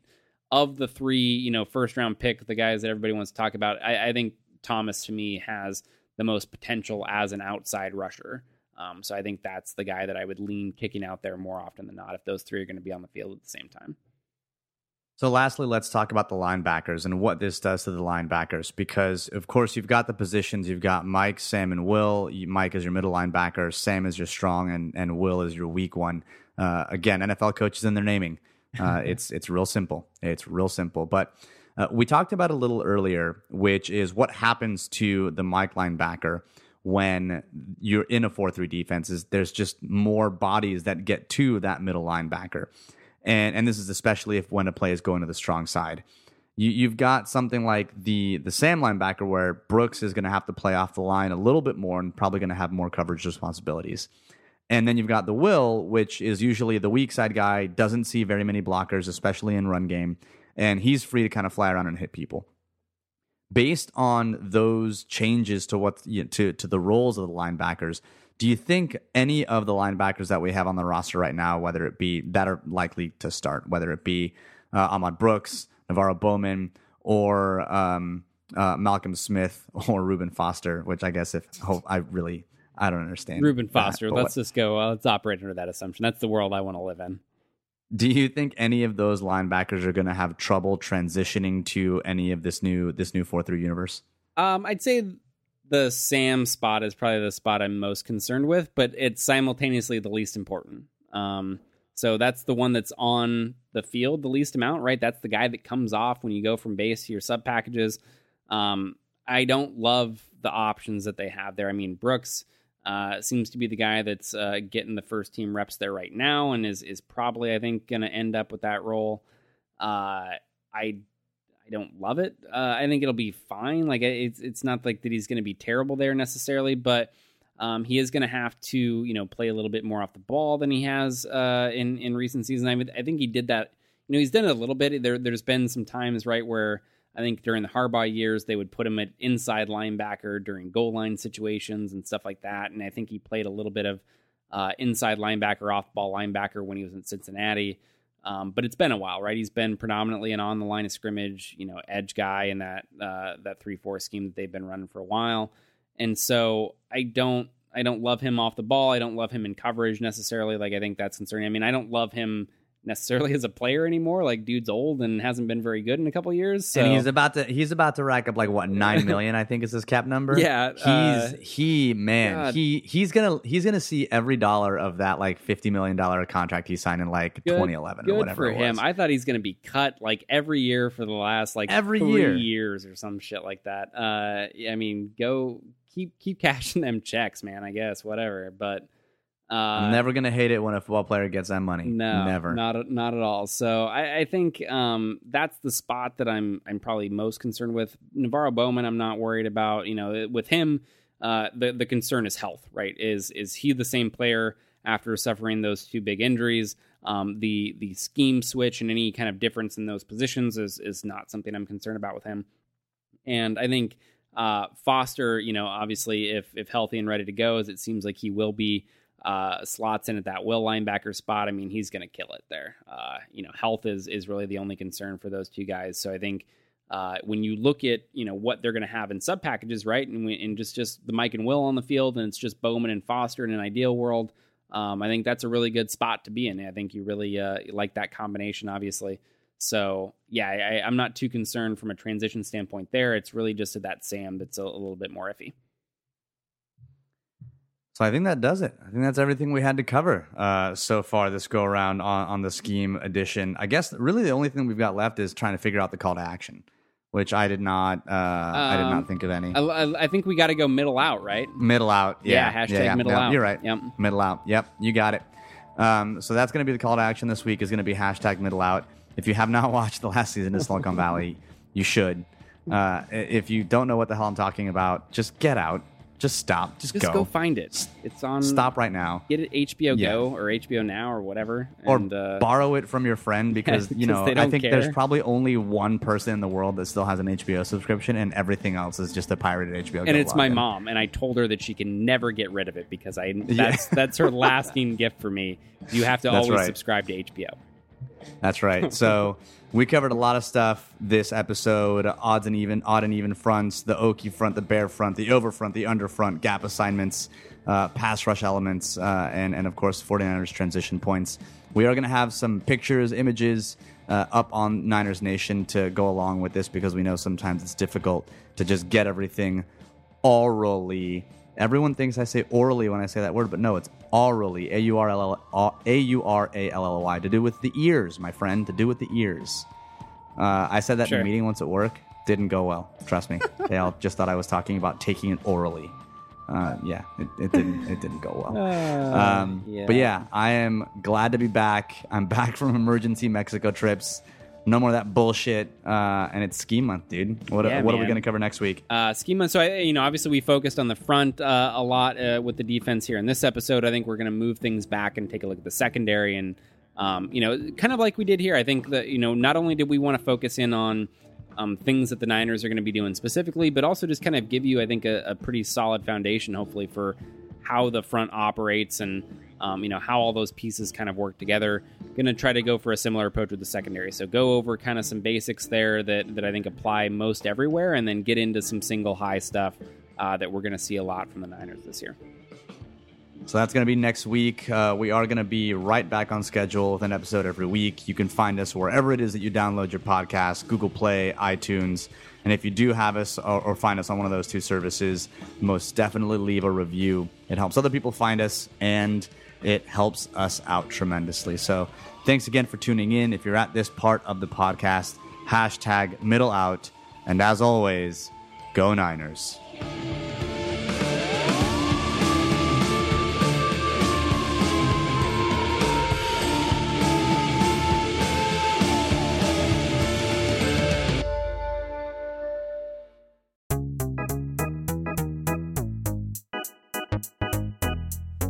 of the three, you know, first round pick, the guys that everybody wants to talk about, I, I think Thomas to me has the most potential as an outside rusher. Um, so I think that's the guy that I would lean kicking out there more often than not if those three are going to be on the field at the same time. So lastly, let's talk about the linebackers and what this does to the linebackers, because of course you've got the positions. You've got Mike, Sam, and Will. Mike is your middle linebacker. Sam is your strong and, and Will is your weak one. Uh, again, N F L coaches and their naming. Uh, it's it's real simple. It's real simple. But uh, we talked about a little earlier, which is what happens to the Mike linebacker when you're in a four three defense. Is there's just more bodies that get to that middle linebacker. And and this is especially if when a play is going to the strong side. You, you've got something like the the Sam linebacker where Brooks is going to have to play off the line a little bit more and probably going to have more coverage responsibilities. And then you've got the Will, which is usually the weak side guy, doesn't see very many blockers, especially in run game, and he's free to kind of fly around and hit people. Based on those changes to what you know, to to the roles of the linebackers, do you think any of the linebackers that we have on the roster right now, whether it be that are likely to start, whether it be uh, Ahmad Brooks, Navarro Bowman, or um, uh, Malcolm Smith, or Reuben Foster, which I guess if oh, I really, I don't understand. Reuben Foster, that, let's what, just go, uh, let's operate under that assumption. That's the world I want to live in. Do you think any of those linebackers are going to have trouble transitioning to any of this new this new four three universe? Um, I'd say the Sam spot is probably the spot I'm most concerned with, but it's simultaneously the least important. Um, so that's the one that's on the field the least amount, right? That's the guy that comes off when you go from base to your sub packages. Um, I don't love the options that they have there. I mean, Brooks uh, seems to be the guy that's uh, getting the first team reps there right now and is is probably, I think, going to end up with that role. Uh, I I don't love it. Uh, I think it'll be fine. Like it's it's not like that he's going to be terrible there necessarily, but um, he is going to have to you know play a little bit more off the ball than he has uh, in in recent seasons. I mean, I think he did that. You know, he's done it a little bit. There there's been some times right where I think during the Harbaugh years, they would put him at inside linebacker during goal line situations and stuff like that. And I think he played a little bit of uh, inside linebacker, off-ball linebacker when he was in Cincinnati. Um, but it's been a while, right? He's been predominantly an on-the-line of scrimmage, you know, edge guy in that uh, that three four scheme that they've been running for a while. And so I don't I don't love him off the ball. I don't love him in coverage necessarily. Like, I think that's concerning. I mean, I don't love him necessarily as a player anymore. Like, dude's old and hasn't been very good in a couple years, so. And he's about to he's about to rack up like what nine million I think is his cap number. Yeah, he's uh, he man God. he he's gonna he's gonna see every dollar of that like fifty million dollar contract he signed in like good, twenty eleven good or whatever for it was. him. I thought he's gonna be cut like every year for the last like every three year. years or some shit like that. Uh I mean, go keep keep cashing them checks, man. I guess whatever, but. I'm uh, never going to hate it when a football player gets that money. No, never. Not, not at all. So I, I think um, that's the spot that I'm I'm probably most concerned with. Navarro Bowman, I'm not worried about. You know, with him, uh, the, the concern is health, right? Is is he the same player after suffering those two big injuries? Um, the the scheme switch and any kind of difference in those positions is, is not something I'm concerned about with him. And I think uh, Foster, you know, obviously if if healthy and ready to go, as it seems like he will be, Uh, slots in at that Will linebacker spot. I mean, he's going to kill it there. Uh, you know, health is is really the only concern for those two guys. So I think uh, when you look at, you know, what they're going to have in sub packages, right, and, we, and just just the Mike and Will on the field, and it's just Bowman and Foster in an ideal world, um, I think that's a really good spot to be in. I think you really uh, like that combination, obviously. So, yeah, I, I'm not too concerned from a transition standpoint there. It's really just at that Sam that's a, a little bit more iffy. So I think that does it. I think that's everything we had to cover uh, so far this go around on, on the scheme edition. I guess really the only thing we've got left is trying to figure out the call to action, which I did not. Uh, um, I did not think of any. I, I think we got to go middle out, right? Middle out. Yeah. yeah hashtag yeah, yeah. middle yeah, out. You're right. Yep. Middle out. Yep. You got it. Um, so that's going to be the call to action this week. Is going to be hashtag middle out. If you have not watched the last season of Silicon Valley, you should. Uh, if you don't know what the hell I'm talking about, just get out. Just stop. Just, Just go. go find it. It's on. Stop right now. Get it H B O yeah. Go or H B O Now or whatever. And, or uh, borrow it from your friend because, yeah, you know, I think care. There's probably only one person in the world that still has an H B O subscription and everything else is just a pirated H B O. And Go it's my in. mom. And I told her that she can never get rid of it because I that's, yeah. that's her lasting gift for me. You have to that's always right. subscribe to H B O. That's right. So we covered a lot of stuff this episode: odds and even, odd and even fronts, the Okie front, the bear front, the over front, the under front, gap assignments, uh, pass rush elements, uh, and and of course forty-niners transition points. We are going to have some pictures, images uh, up on Niners Nation to go along with this because we know sometimes it's difficult to just get everything orally Everyone thinks I say orally when I say that word, but no, it's aurally, A U R A L L Y, to do with the ears, my friend, to do with the ears. Uh, I said that sure. in a meeting once at work. Didn't go well. Trust me. They all just thought I was talking about taking it orally. Uh, yeah, it, it didn't it didn't go well. Uh, um, yeah. But yeah, I am glad to be back. I'm back from emergency Mexico trips. No more of that bullshit. Uh, and it's Scheme Month, dude. What, yeah, what are we going to cover next week? Uh, Scheme Month. So, I, you know, obviously we focused on the front uh, a lot uh, with the defense here. In this episode, I think we're going to move things back and take a look at the secondary. And, um, you know, kind of like we did here, I think that, you know, not only did we want to focus in on um, things that the Niners are going to be doing specifically, but also just kind of give you, I think, a, a pretty solid foundation, hopefully, for how the front operates and, um, you know, how all those pieces kind of work together. Going to try to go for a similar approach with the secondary. So go over kind of some basics there that, that I think apply most everywhere, and then get into some single high stuff uh, that we're going to see a lot from the Niners this year. So that's going to be next week. Uh, we are going to be right back on schedule with an episode every week. You can find us wherever it is that you download your podcast, Google Play, iTunes. And if you do have us or, or find us on one of those two services, most definitely leave a review. It helps other people find us, and it helps us out tremendously. So thanks again for tuning in. If you're at this part of the podcast, hashtag MiddleOut. And as always, go Niners.